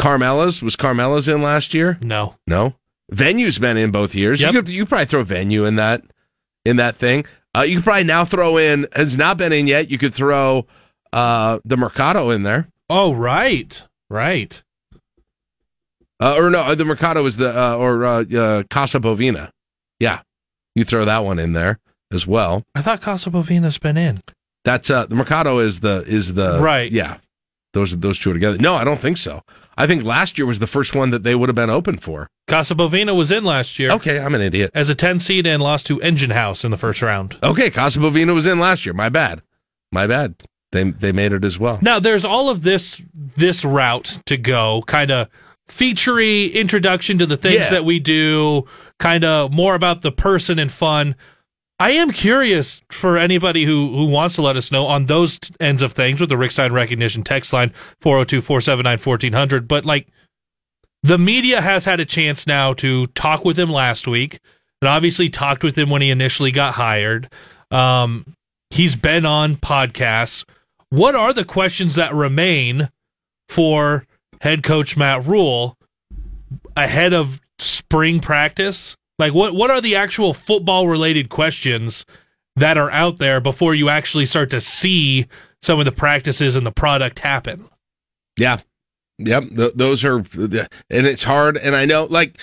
Carmella's, was Carmella's in last year? No. No? Venue's been in both years. Yep. You could, you could probably throw Venue in that, in that thing. Uh, you could probably now throw in, has not been in yet, you could throw uh, the Mercado in there. Oh, right, right. Uh, or no, the Mercado is the, uh, or uh, uh, Casa Bovina. Yeah, you throw that one in there as well. I thought Casa Bovina's been in. That's, uh, the Mercado is the, is the. Right. Yeah, those, those two are together. No, I don't think so. I think last year was the first one that they would have been open for. Casa Bovina was in last year. Okay, I'm an idiot. As a ten seed and lost to Engine House in the first round. Okay, Casa Bovina was in last year. My bad. My bad. They they made it as well. Now, there's all of this this route to go, kind of featurey introduction to the things yeah. that we do, kind of more about the person and fun. I am curious for anybody who, who wants to let us know on those t- ends of things with the Rick Stein Recognition text line, four oh two, four seven nine, one four zero zero. But, like, the media has had a chance now to talk with him last week, and obviously talked with him when he initially got hired. Um, he's been on podcasts. what are the questions that remain for head coach Matt Rhule ahead of spring practice? Like, what, what are the actual football-related questions that are out there before you actually start to see some of the practices and the product happen? Yeah. Yep. Th- those are, and it's hard. And I know, like,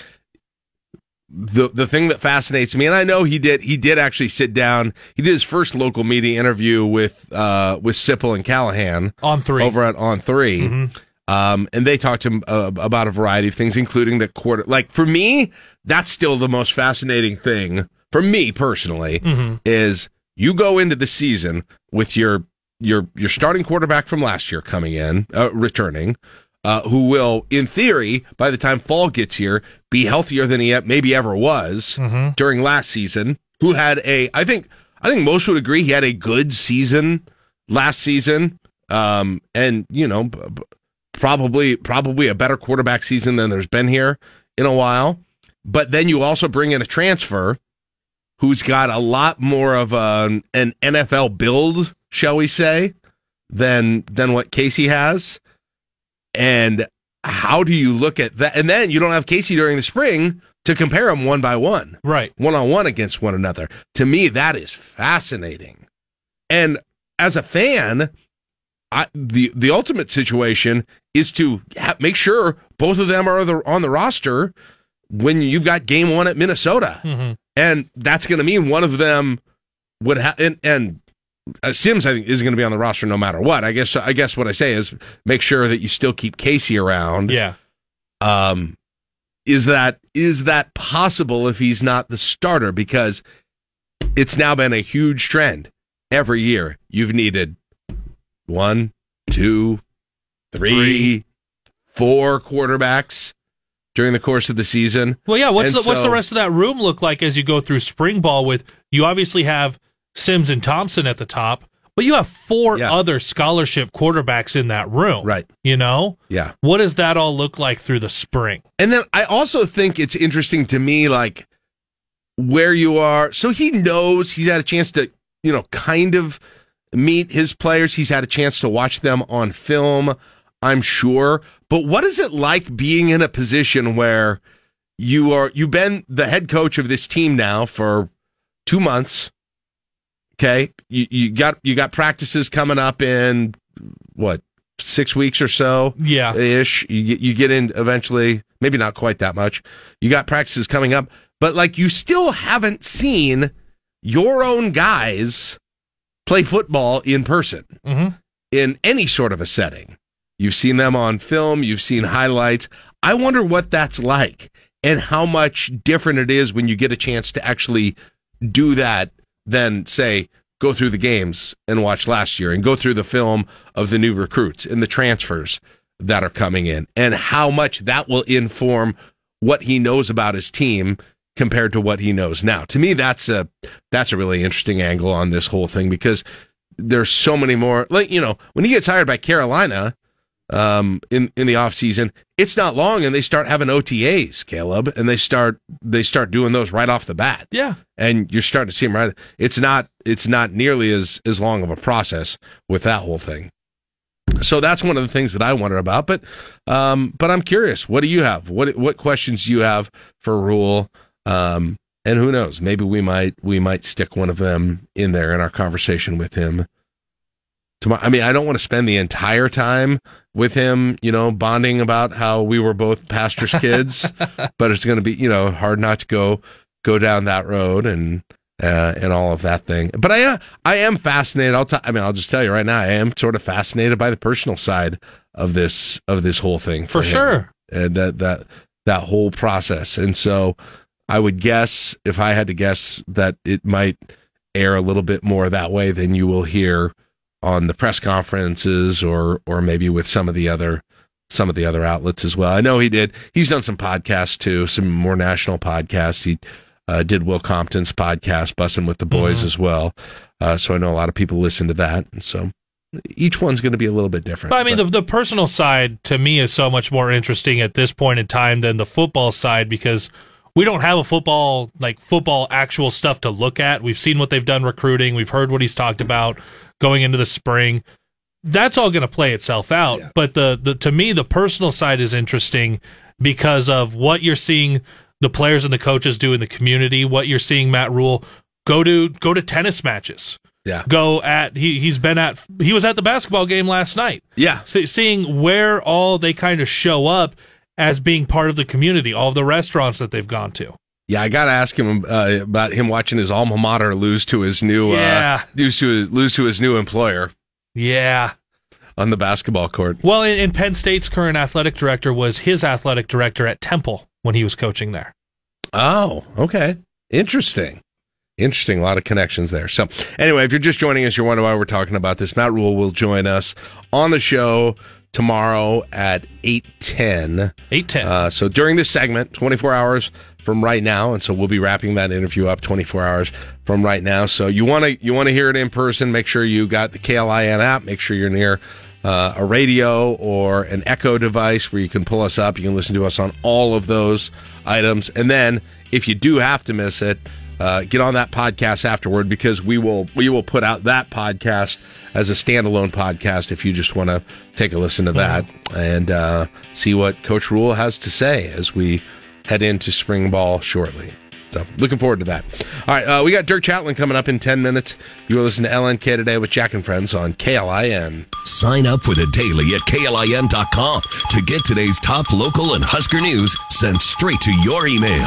the the thing that fascinates me, and I know he did, he did actually sit down. He did his first local media interview with, uh, with Sipple and Callahan. On three. Over at On three. Mm-hmm. Um, and they talked to him uh, about a variety of things, including the quarter. Like, for me, that's still the most fascinating thing for me personally, mm-hmm. is you go into the season with your, your, your starting quarterback from last year coming in, uh, returning, uh, who will, in theory, by the time fall gets here, be healthier than he maybe ever was mm-hmm. during last season, who had a, I think, I think most would agree he had a good season last season. Um, and you know, b- b- Probably, probably a better quarterback season than there's been here in a while. But then you also bring in a transfer who's got a lot more of a, an N F L build, shall we say, than than what Casey has. And how do you look at that? And then you don't have Casey during the spring to compare them one by one, right? One on one against one another. To me, that is fascinating. And as a fan, I, the the ultimate situation is to ha- make sure both of them are the, on the roster when you've got game one at Minnesota, mm-hmm. and that's going to mean one of them would have. And, and uh, Sims, I think, is going to be on the roster no matter what. I guess. I guess what I say is make sure that you still keep Casey around. Yeah. Um, is that is that possible if he's not the starter? Because it's now been a huge trend. Every year you've needed One, two, three, four quarterbacks during the course of the season. Well, yeah, what's the, so, what's the rest of that room look like as you go through spring ball with, you obviously have Sims and Thompson at the top, but you have four yeah. other scholarship quarterbacks in that room. Right. You know? Yeah. What does that all look like through the spring? And then I also think it's interesting to me, like, where you are. So he knows he's had a chance to, you know, kind of meet his players. He's had a chance to watch them on film, I'm sure. But what is it like being in a position where you are, you've been the head coach of this team now for two months? Okay. You, you got, you got practices coming up in what, six weeks or so? Yeah. Ish. You get, you get in eventually, maybe not quite that much. You got practices coming up, but like you still haven't seen your own guys play football in person, mm-hmm. in any sort of a setting. You've seen them on film. You've seen highlights. I wonder what that's like and how much different it is when you get a chance to actually do that than, say, go through the games and watch last year and go through the film of the new recruits and the transfers that are coming in, and how much that will inform what he knows about his team compared to what he knows now. To me, that's a that's a really interesting angle on this whole thing, because there's so many more. Like, you know, when he gets hired by Carolina um, in in the offseason, it's not long, and they start having O T As, Caleb, and they start they start doing those right off the bat. Yeah, and you're starting to see him right. It's not it's not nearly as as long of a process with that whole thing. So that's one of the things that I wonder about. But um, but I'm curious. What do you have? What what questions do you have for Rhule? Um, and who knows? Maybe we might we might stick one of them in there in our conversation with him tomorrow. I mean, I don't want to spend the entire time with him, you know, bonding about how we were both pastors' kids, but it's going to be, you know, hard not to go go down that road and uh, and all of that thing. But I uh, I am fascinated. I'll t- I mean, I'll just tell you right now, I am sort of fascinated by the personal side of this of this whole thing for, for sure. And that that that whole process, and so. I would guess, if I had to guess, that it might air a little bit more that way than you will hear on the press conferences, or or maybe with some of the other some of the other outlets as well. I know he did. He's done some podcasts too, some more national podcasts. He uh, did Will Compton's podcast, Bussin' with the Boys, mm-hmm. as well. Uh, so I know a lot of people listen to that. And so each one's going to be a little bit different. But I mean, but. The, the personal side to me is so much more interesting at this point in time than the football side, because we don't have a football, like football actual stuff to look at. We've seen what they've done recruiting. We've heard what he's talked about going into the spring. that's all going to play itself out. Yeah. But the, the to me, the personal side is interesting because of what you're seeing the players and the coaches do in the community, what you're seeing Matt Rhule go to go to tennis matches. Yeah. Go at he he's been at he was at the basketball game last night. Yeah. So seeing where all they kind of show up as being part of the community, all the restaurants that they've gone to. Yeah, I gotta ask him uh, about him watching his alma mater lose to his new yeah. uh, lose to his, lose to his new employer. Yeah. On the basketball court. Well, and Penn State's current athletic director was his athletic director at Temple when he was coaching there. Oh, okay. Interesting. Interesting, a lot of connections there. So, anyway, if you're just joining us, you're wondering why we're talking about this. Matt Rhule will join us on the show tomorrow at eight ten. eight ten. Uh, so, during this segment, twenty-four hours from right now, and so we'll be wrapping that interview up twenty-four hours from right now. So, you want to you want to hear it in person, make sure you got the K L I N app, make sure you're near uh, a radio or an Echo device where you can pull us up. You can listen to us on all of those items. And then, if you do have to miss it, Uh, get on that podcast afterward, because we will we will put out that podcast as a standalone podcast if you just want to take a listen to that and uh, see what Coach Rhule has to say as we head into spring ball shortly. So looking forward to that. All right, uh, we got Dirk Chatelain coming up in ten minutes. You will listen to L N K Today with Jack and Friends on K L I N. Sign up for the daily at K L I N dot com to get today's top local and Husker news sent straight to your email.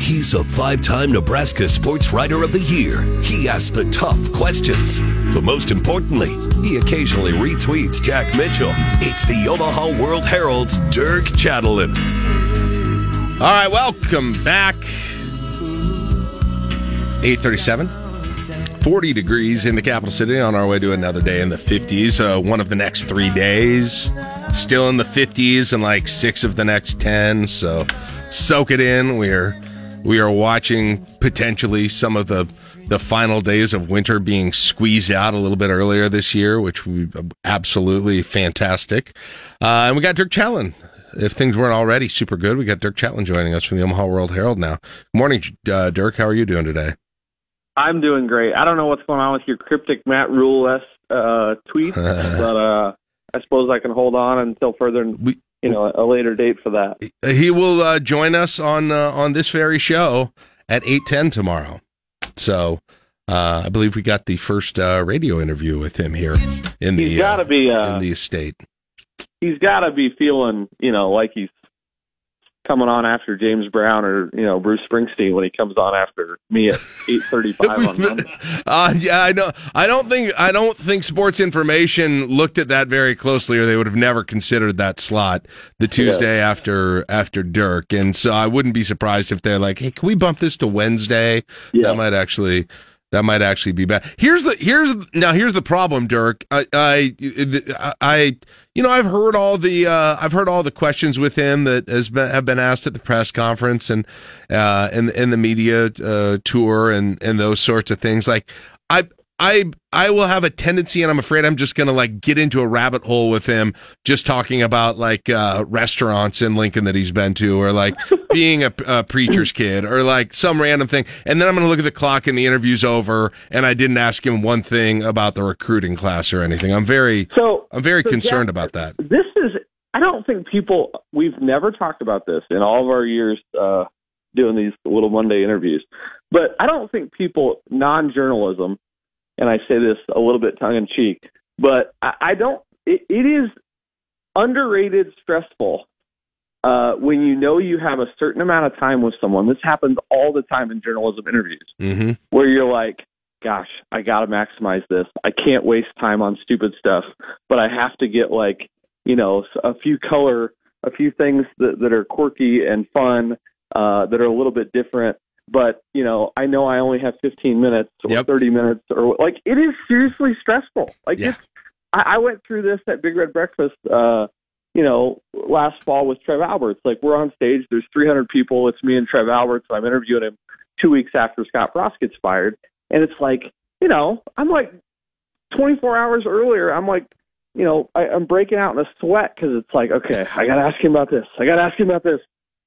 He's a five-time Nebraska Sports Writer of the Year. He asks the tough questions. But most importantly, he occasionally retweets Jack Mitchell. It's the Omaha World Herald's Dirk Chatelain. All right, welcome back. eight thirty-seven. forty degrees in the capital city on our way to another day in the fifties. Uh, one of the next three days. Still in the fifties and like six of the next ten. So soak it in. We're... We are watching potentially some of the, the final days of winter being squeezed out a little bit earlier this year, which would be absolutely fantastic. Uh, and we got Dirk Chatelain. If things weren't already super good, we got Dirk Chatelain joining us from the Omaha World Herald now. Good morning, uh, Dirk. How are you doing today? I'm doing great. I don't know what's going on with your cryptic Matt Rhule-esque uh, tweets, but uh, I suppose I can hold on until further we- You know, a later date for that. He will uh, join us on uh, on this very show at eight ten tomorrow. So uh, I believe we got the first uh, radio interview with him here in the he's gotta uh, be, uh, in the estate. He's got to be feeling, you know, like he's coming on after James Brown or, you know, Bruce Springsteen when he comes on after me at eight thirty-five on Monday. Uh, yeah, I know. I don't think I don't think Sports Information looked at that very closely, or they would have never considered that slot the Tuesday yeah. after after Dirk. And so I wouldn't be surprised if they're like, "Hey, can we bump this to Wednesday?" Yeah. That might actually that might actually be bad. Here's the here's now here's the problem, Dirk. I I I. You know, I've heard all the uh, I've heard all the questions with him that has been, have been asked at the press conference and uh, and and the media uh, tour and, and those sorts of things. Like, I I I will have a tendency, and I'm afraid I'm just going to like get into a rabbit hole with him, just talking about like uh, restaurants in Lincoln that he's been to, or like being a, a preacher's kid, or like some random thing. And then I'm going to look at the clock and the interview's over, and I didn't ask him one thing about the recruiting class or anything. I'm very so. I'm very so concerned Jack, about that. This is, I don't think people, we've never talked about this in all of our years uh, doing these little Monday interviews, but I don't think people, non-journalism, and I say this a little bit tongue-in-cheek, but I, I don't, it, it is underrated stressful uh, when you know you have a certain amount of time with someone. This happens all the time in journalism interviews, mm-hmm. where you're like, gosh, I got to maximize this. I can't waste time on stupid stuff, but I have to get like, you know, a few color, a few things that, that are quirky and fun, uh, that are a little bit different. But, you know, I know I only have fifteen minutes or yep. thirty minutes or like, it is seriously stressful. Like yeah. it's I, I went through this at Big Red Breakfast, uh, you know, last fall with Trev Alberts. Like, we're on stage, there's three hundred people. It's me and Trev Alberts. And I'm interviewing him two weeks after Scott Frost gets fired. And it's like, you know, I'm like twenty-four hours earlier, I'm like, you know, I, I'm breaking out in a sweat because it's like, okay, I got to ask him about this. I got to ask him about this.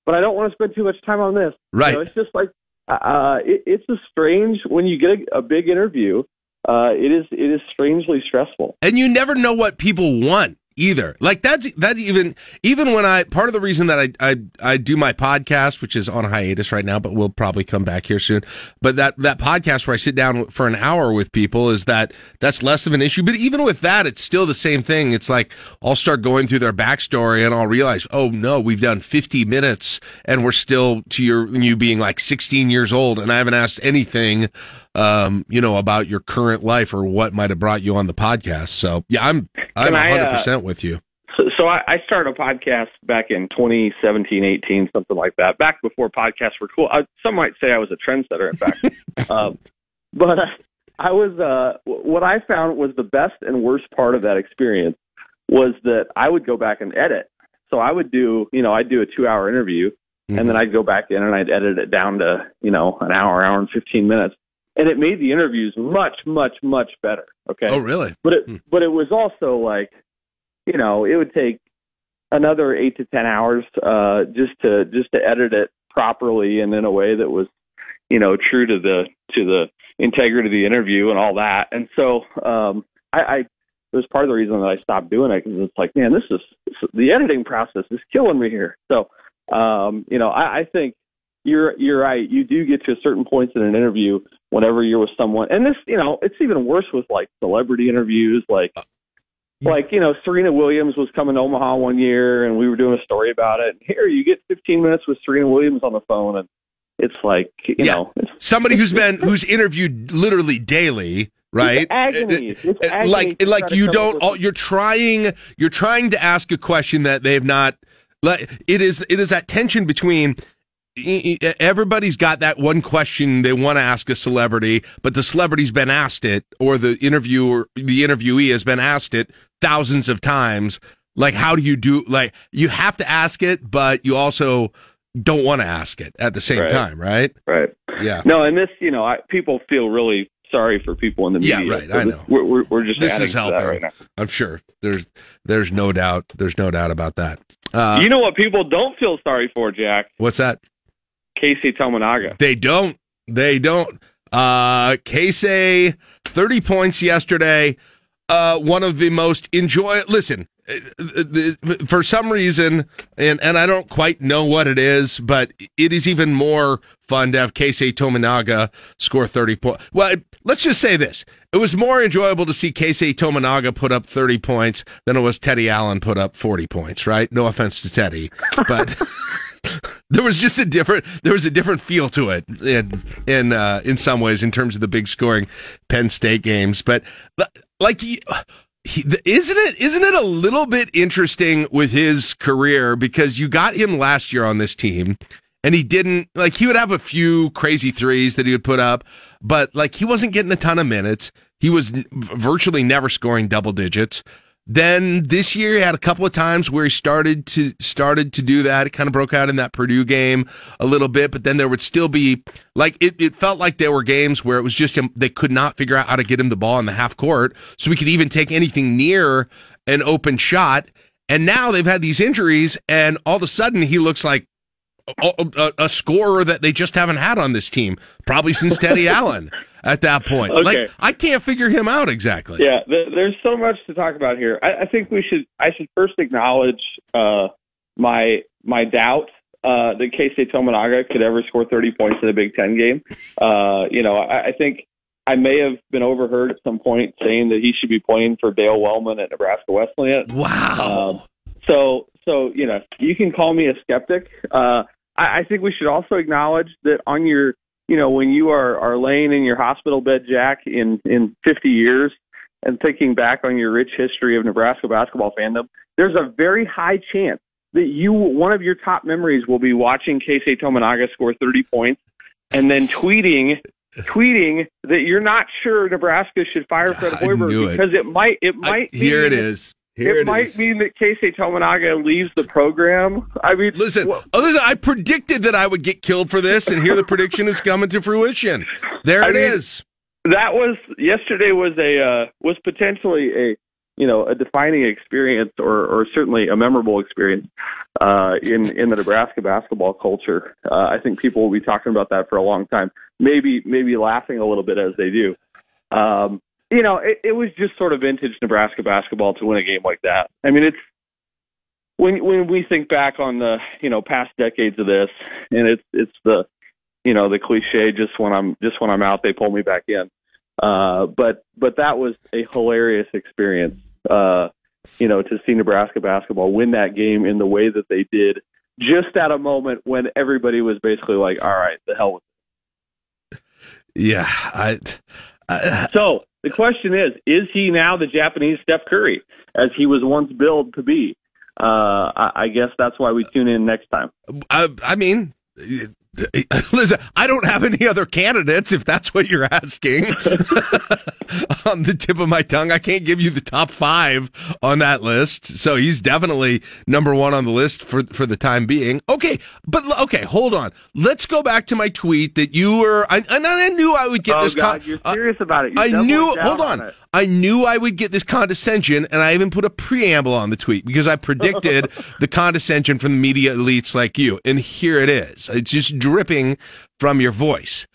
But I don't want to spend too much time on this. Right. You know, it's just like, uh, it, it's a strange, when you get a, a big interview, uh, it is it is strangely stressful. And you never know what people want either. Like that's, that even, even when I, part of the reason that I, I, I do my podcast, which is on hiatus right now, but we'll probably come back here soon. But that, that podcast where I sit down for an hour with people is that that's less of an issue. But even with that, it's still the same thing. It's like, I'll start going through their backstory and I'll realize, oh no, we've done fifty minutes and we're still to your, you being like sixteen years old. And I haven't asked anything, um, you know, about your current life or what might've brought you on the podcast. So yeah, I'm, I'm one hundred percent with you. So, so I, I started a podcast back in twenty seventeen, eighteen, something like that, back before podcasts were cool. I, some might say I was a trendsetter, in fact. um, but I, I was, uh, what I found was the best and worst part of that experience was that I would go back and edit. So I would do, you know, I'd do a two hour interview mm-hmm. and then I'd go back in and I'd edit it down to, you know, an hour, hour and fifteen minutes. And it made the interviews much, much, much better. Okay. Oh, really? But it, hmm. but it was also like, you know, it would take another eight to ten hours uh, just to just to edit it properly and in a way that was, you know, true to the to the integrity of the interview and all that. And so um, I, I it was part of the reason that I stopped doing it because it's like, man, this is this, the editing process is killing me here. So um, you know, I, I think you're you're right. You do get to certain points in an interview whenever you're with someone, and this, you know, it's even worse with like celebrity interviews, like. Like, you know, Serena Williams was coming to Omaha one year and we were doing a story about it. Here, you get fifteen minutes with Serena Williams on the phone and it's like, you yeah. know. Somebody who's been, who's interviewed literally daily, right? It's agony. It's agony like, like you don't, all, you're trying, you're trying to ask a question that they've not, like, it is, it is that tension between, everybody's got that one question they want to ask a celebrity, but the celebrity's been asked it, or the interviewer, the interviewee has been asked it thousands of times. Like, how do you do? Like, you have to ask it, but you also don't want to ask it at the same right. time, right? Right. Yeah. No, and this, you know, I, people feel really sorry for people in the media. Yeah, right. I know. We're, we're, we're just this adding is helping. To that right now. I'm sure there's there's no doubt there's no doubt about that. Uh, you know what people don't feel sorry for, Jack? What's that? Keisei Tominaga. They don't. They don't. Uh, Keisei, thirty points yesterday. Uh, one of the most enjoy. Listen, for some reason, and, and I don't quite know what it is, but it is even more fun to have Keisei Tominaga score thirty points. Well, let's just say this. It was more enjoyable to see Keisei Tominaga put up thirty points than it was Teddy Allen put up forty points, right? No offense to Teddy, but... There was just a different, there was a different feel to it in in uh, in some ways in terms of the big scoring Penn State games. But like, he, he, isn't it isn't it a little bit interesting with his career because you got him last year on this team and he didn't like he would have a few crazy threes that he would put up, but like he wasn't getting a ton of minutes. He was virtually never scoring double digits. Then this year he had a couple of times where he started to started to do that. It kind of broke out in that Purdue game a little bit, but then there would still be like it, it felt like there were games where it was just him. They could not figure out how to get him the ball in the half court so he could even take anything near an open shot. And now they've had these injuries, and all of a sudden he looks like a, a, a scorer that they just haven't had on this team probably since Teddy Allen. At that point, okay. Like I can't figure him out exactly. Yeah, th- there's so much to talk about here. I, I think we should. I should first acknowledge uh, my my doubt uh, that Keisei Tominaga could ever score thirty points in a Big Ten game. Uh, you know, I, I think I may have been overheard at some point saying that he should be playing for Dale Wellman at Nebraska Wesleyan. Wow. Um, so so you know, you can call me a skeptic. Uh, I, I think we should also acknowledge that on your. You know, when you are, are laying in your hospital bed, Jack, in, in fifty years and thinking back on your rich history of Nebraska basketball fandom, there's a very high chance that you one of your top memories will be watching Keisei Tominaga score thirty points and then tweeting tweeting that you're not sure Nebraska should fire Fred Hoiberg because it. it might it might I, here mean, it is here it, it might is. mean that Keisei Tominaga leaves the program. I mean, listen, wh- oh, listen, I predicted that I would get killed for this, and here the prediction is coming to fruition. There I it mean, is. That was yesterday was a uh, was potentially a you know a defining experience or or certainly a memorable experience uh, in in the Nebraska basketball culture. Uh, I think people will be talking about that for a long time. Maybe maybe laughing a little bit as they do. Um, you know, it, it was just sort of vintage Nebraska basketball to win a game like that. I mean, it's when when we think back on the you know past decades of this, and it's it's the you know the cliche just when I'm just when I'm out they pull me back in. Uh, but but that was a hilarious experience. Uh, you know, to see Nebraska basketball win that game in the way that they did, just at a moment when everybody was basically like, "All right, the hell with it." Yeah. I, I, so the question is, is he now the Japanese Steph Curry, as he was once billed to be? Uh, I, I guess that's why we tune in next time. I, I mean, listen, I don't have any other candidates, if that's what you're asking. On the tip of my tongue, I can't give you the top five on that list. So he's definitely number one on the list for for the time being. Okay, but okay, hold on. Let's go back to my tweet that you were. I, and I knew I would get oh this. God, con- you're serious uh, about it. You're I knew. Hold on. on I knew I would get this condescension, and I even put a preamble on the tweet because I predicted the condescension from the media elites like you. And here it is. It's just dripping from your voice.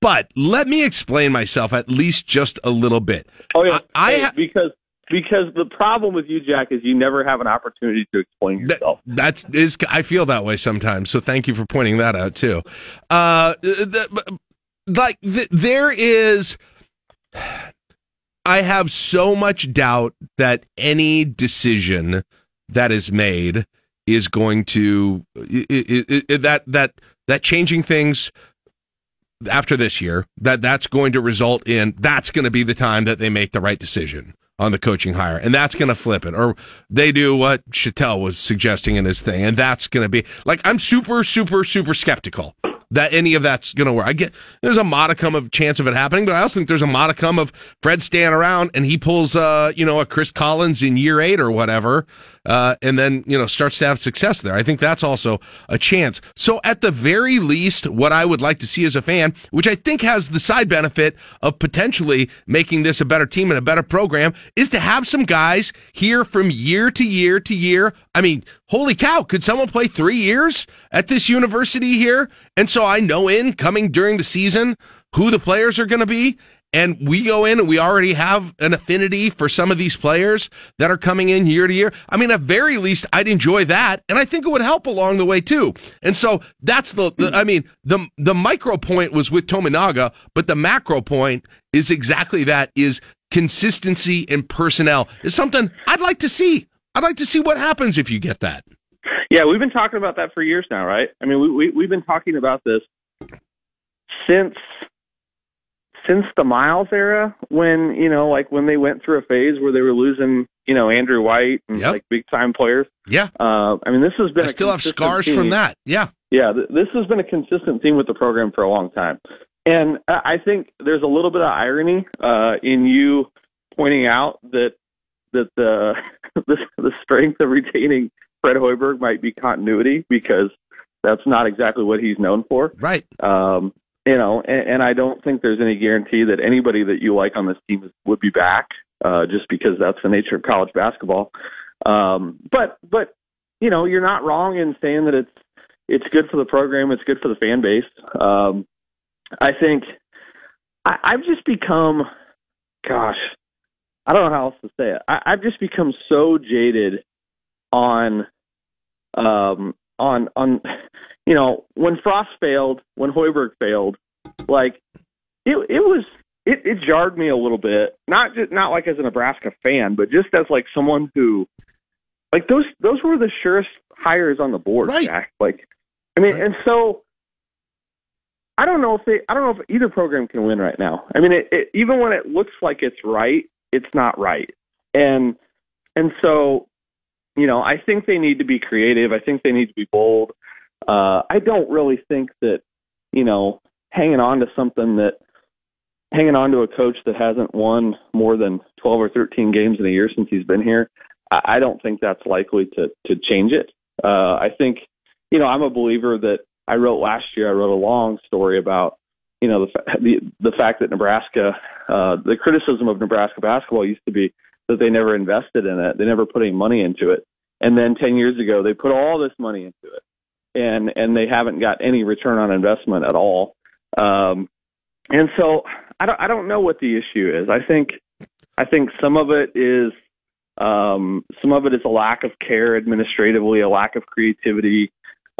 But let me explain myself at least just a little bit. Oh yeah, I, hey, I ha- because because the problem with you, Jack, is you never have an opportunity to explain yourself. That, that is, I feel that way sometimes. So thank you for pointing that out too. Uh, the, like the, there is, I have so much doubt that any decision that is made is going to it, it, it, that that that changing things. After this year, that that's going to result in that's going to be the time that they make the right decision on the coaching hire, and that's going to flip it, or they do what Chattel was suggesting in his thing, and that's going to be like I'm super, super, super skeptical that any of that's going to work. I get there's a modicum of chance of it happening, but I also think there's a modicum of Fred staying around and he pulls, uh, you know, a Chris Collins in year eight or whatever, uh, and then, you know, starts to have success there. I think that's also a chance. So at the very least, what I would like to see as a fan, which I think has the side benefit of potentially making this a better team and a better program, is to have some guys here from year to year to year. I mean, holy cow, could someone play three years at this university here? And so I know incoming during the season who the players are going to be. And we go in and we already have an affinity for some of these players that are coming in year to year. I mean, at very least, I'd enjoy that. And I think it would help along the way, too. And so that's the, the I mean, the the micro point was with Tominaga, but the macro point is exactly that, is consistency in personnel. It's something I'd like to see. I'd like to see what happens if you get that. Yeah, we've been talking about that for years now, right? I mean, we, we, we've been talking about this since since the Miles era, when, you know, like when they went through a phase where they were losing, you know, Andrew White and yep. like big time players. Yeah. Uh, I mean, this has been I a still have scars theme. from that. Yeah. Yeah. Th- this has been a consistent theme with the program for a long time. And uh, I think there's a little bit of irony uh, in you pointing out that, that the, the, the strength of retaining Fred Hoiberg might be continuity, because that's not exactly what he's known for. Right. Um, You know, and, and I don't think there's any guarantee that anybody that you like on this team would be back, uh, just because that's the nature of college basketball. Um, but, but you know, you're not wrong in saying that it's it's good for the program, it's good for the fan base. Um, I think I, I've just become, gosh, I don't know how else to say it. I, I've just become so jaded on, um, on on. You know, when Frost failed, when Hoiberg failed, like it, it was, it, it jarred me a little bit. Not just, not like as a Nebraska fan, but just as like someone who, like those, those were the surest hires on the board. Right. Jack. Like, I mean, right. and so I don't know if they, I don't know if either program can win right now. I mean, it, it, even when it looks like it's right, it's not right. And, and so, you know, I think they need to be creative. I think they need to be bold. Uh, I don't really think that, you know, hanging on to something that hanging on to a coach that hasn't won more than twelve or thirteen games in a year since he's been here, I don't think that's likely to to change it. Uh, I think, you know, I'm a believer that I wrote last year, I wrote a long story about, you know, the the, the fact that Nebraska, uh, the criticism of Nebraska basketball used to be that they never invested in it. They never put any money into it. And then ten years ago, they put all this money into it, and and they haven't got any return on investment at all. Um, and so I don't I don't know what the issue is. I think I think some of it is um, some of it is a lack of care administratively, a lack of creativity.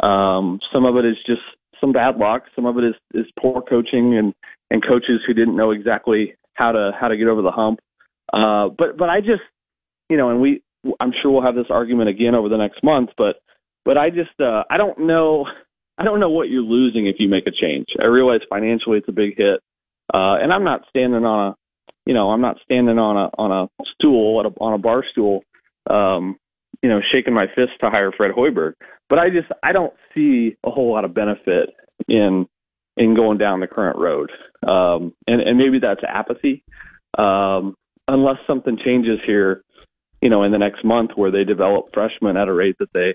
Um, some of it is just some bad luck. Some of it is, is poor coaching and, and coaches who didn't know exactly how to how to get over the hump. Uh, but but I just you know, and we I'm sure we'll have this argument again over the next month. But but I just uh, I don't know I don't know what you're losing if you make a change. I realize financially it's a big hit, uh, and I'm not standing on a you know I'm not standing on a on a stool at a, on a bar stool, um, you know, shaking my fist to hire Fred Hoiberg. But I just I don't see a whole lot of benefit in in going down the current road, um, and and maybe that's apathy. Um, unless something changes here, you know, in the next month where they develop freshmen at a rate that they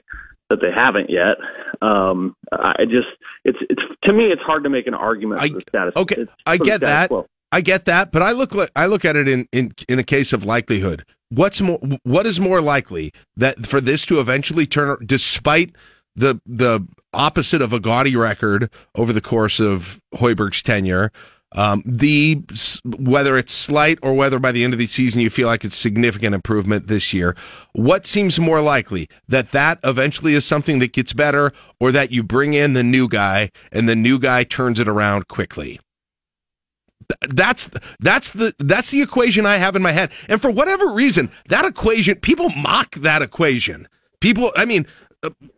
that they haven't yet. Um, I just it's it's to me it's hard to make an argument I, for the status. Okay, I get that. Quo. I get that, but I look I look at it in in in a case of likelihood. What's more, what is more likely that for this to eventually turn, despite the the opposite of a gaudy record over the course of Hoiberg's tenure, um, the whether it's slight or whether by the end of the season you feel like it's significant improvement this year, what seems more likely, that that eventually is something that gets better, or that you bring in the new guy and the new guy turns it around quickly? That's that's the that's the equation I have in my head, and for whatever reason, that equation, people mock that equation. People, I mean,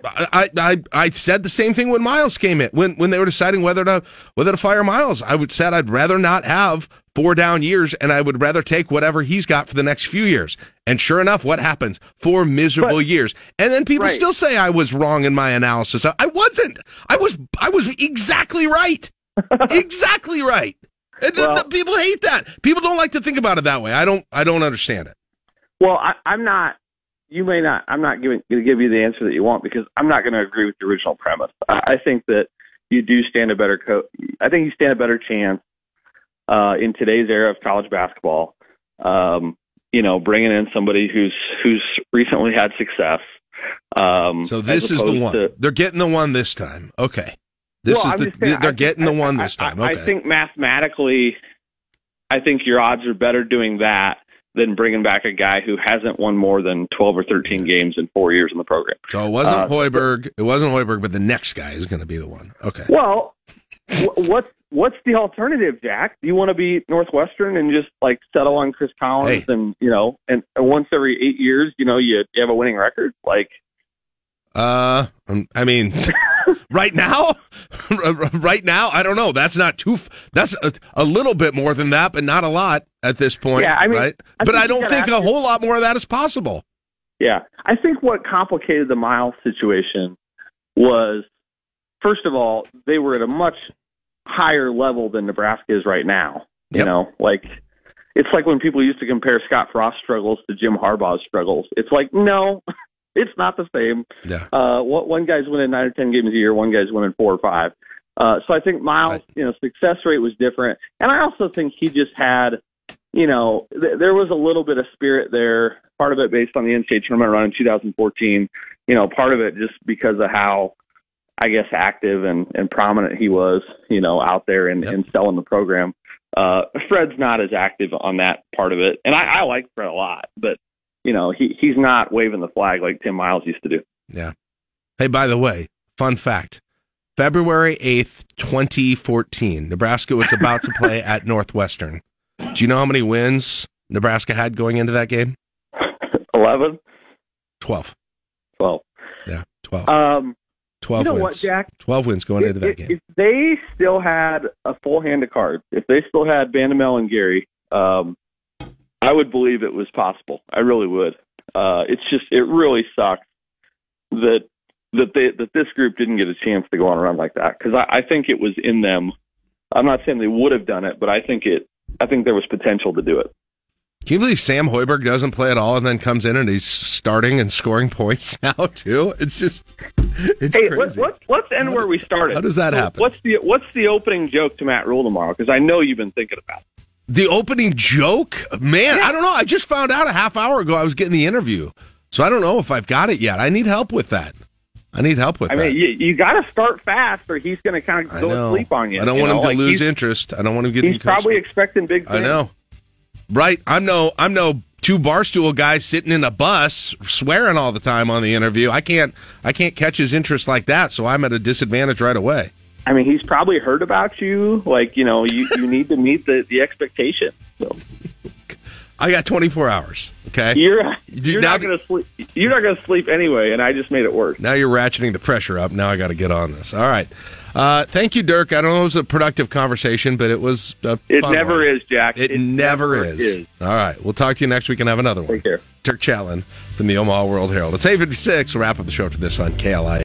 I I I said the same thing when Miles came in, when when they were deciding whether to whether to fire Miles. I would said I'd rather not have four down years, and I would rather take whatever he's got for the next few years. And sure enough, what happens? Four miserable but, years, and then people right. still say I was wrong in my analysis. I, I wasn't. I was I was exactly right. Exactly right. Well, people hate that. People don't like to think about it that way. I don't. I don't understand it. Well, I, I'm not. You may not. I'm not going to give you the answer that you want, because I'm not going to agree with the original premise. I, I think that you do stand a better. Co- I think you stand a better chance uh, in today's era of college basketball. Um, you know, bringing in somebody who's who's recently had success. Um, so this is the one. To, They're getting the one this time. Okay. This well, is the, saying, they're I, getting the one this time. Okay. I think mathematically, I think your odds are better doing that than bringing back a guy who hasn't won more than twelve or thirteen games in four years in the program. So it wasn't uh, Hoiberg. It wasn't Hoiberg, but the next guy is going to be the one. Okay. Well, what's what's the alternative, Jack? Do you want to be Northwestern and just like settle on Chris Collins hey. and you know, and once every eight years, you know, you, you have a winning record, like. Uh, I mean, right now, right now, I don't know. That's not too. That's a, a little bit more than that, but not a lot at this point. Yeah, I mean, right? I but I don't think a whole lot more of that is possible. Yeah, I think what complicated the Miles situation was, first of all, they were at a much higher level than Nebraska is right now. You yep. know, like it's like when people used to compare Scott Frost's struggles to Jim Harbaugh's struggles. It's like no. It's not the same. Yeah. Uh, what one guy's winning nine or ten games a year, one guy's winning four or five. Uh, so I think Miles, right. you know, success rate was different, and I also think he just had, you know, th- there was a little bit of spirit there. Part of it based on the N C A A tournament run in two thousand fourteen. You know, part of it just because of how, I guess, active and, and prominent he was, you know, out there and, yep. and selling the program. Uh, Fred's not as active on that part of it, and I, I like Fred a lot, but. You know, he he's not waving the flag like Tim Miles used to do. Yeah. Hey, by the way, fun fact, February eighth, twenty fourteen, Nebraska was about to play at Northwestern. Do you know how many wins Nebraska had going into that game? eleven? twelve. twelve. Yeah, twelve. Um, twelve you know wins. What, Jack? twelve wins going if, into that if, game. If they still had a full hand of cards, if they still had Bandoumel and Gary, um, I would believe it was possible. I really would. Uh, it's just, it really sucks that that they, that this group didn't get a chance to go on a run like that, because I, I think it was in them. I'm not saying they would have done it, but I think it I think there was potential to do it. Can you believe Sam Hoiberg doesn't play at all and then comes in and he's starting and scoring points now, too? It's just, it's hey, crazy. Let, let, let's end how where does, we started. How does that happen? What's the what's the opening joke to Matt Rhule tomorrow? Because I know you've been thinking about it. The opening joke? Man, yeah. I don't know. I just found out a half hour ago I was getting the interview. So I don't know if I've got it yet. I need help with that. I need help with I that. I mean, you, you got to start fast, or he's going to kind of go to sleep on you. I don't you want know? him to like lose interest. I don't want him getting. He's probably expecting big things. I know, right? I'm no, I'm no two barstool guys sitting in a bus swearing all the time on the interview. I can't, I can't catch his interest like that. So I'm at a disadvantage right away. I mean, he's probably heard about you. Like, you know, you, you need to meet the, the expectation. So. I got twenty-four hours, okay? You're, you're now, not going to sleep You're not going to sleep anyway, and I just made it worse. Now you're ratcheting the pressure up. Now I got to get on this. All right. Uh, thank you, Dirk. I don't know if it was a productive conversation, but it was a It fun never one. is, Jack. It, it never, never is. is. All right. We'll talk to you next week and have another one. Take care. Dirk Chatelain from the Omaha World Herald. It's eight fifty-six. We'll wrap up the show after this on K L I N.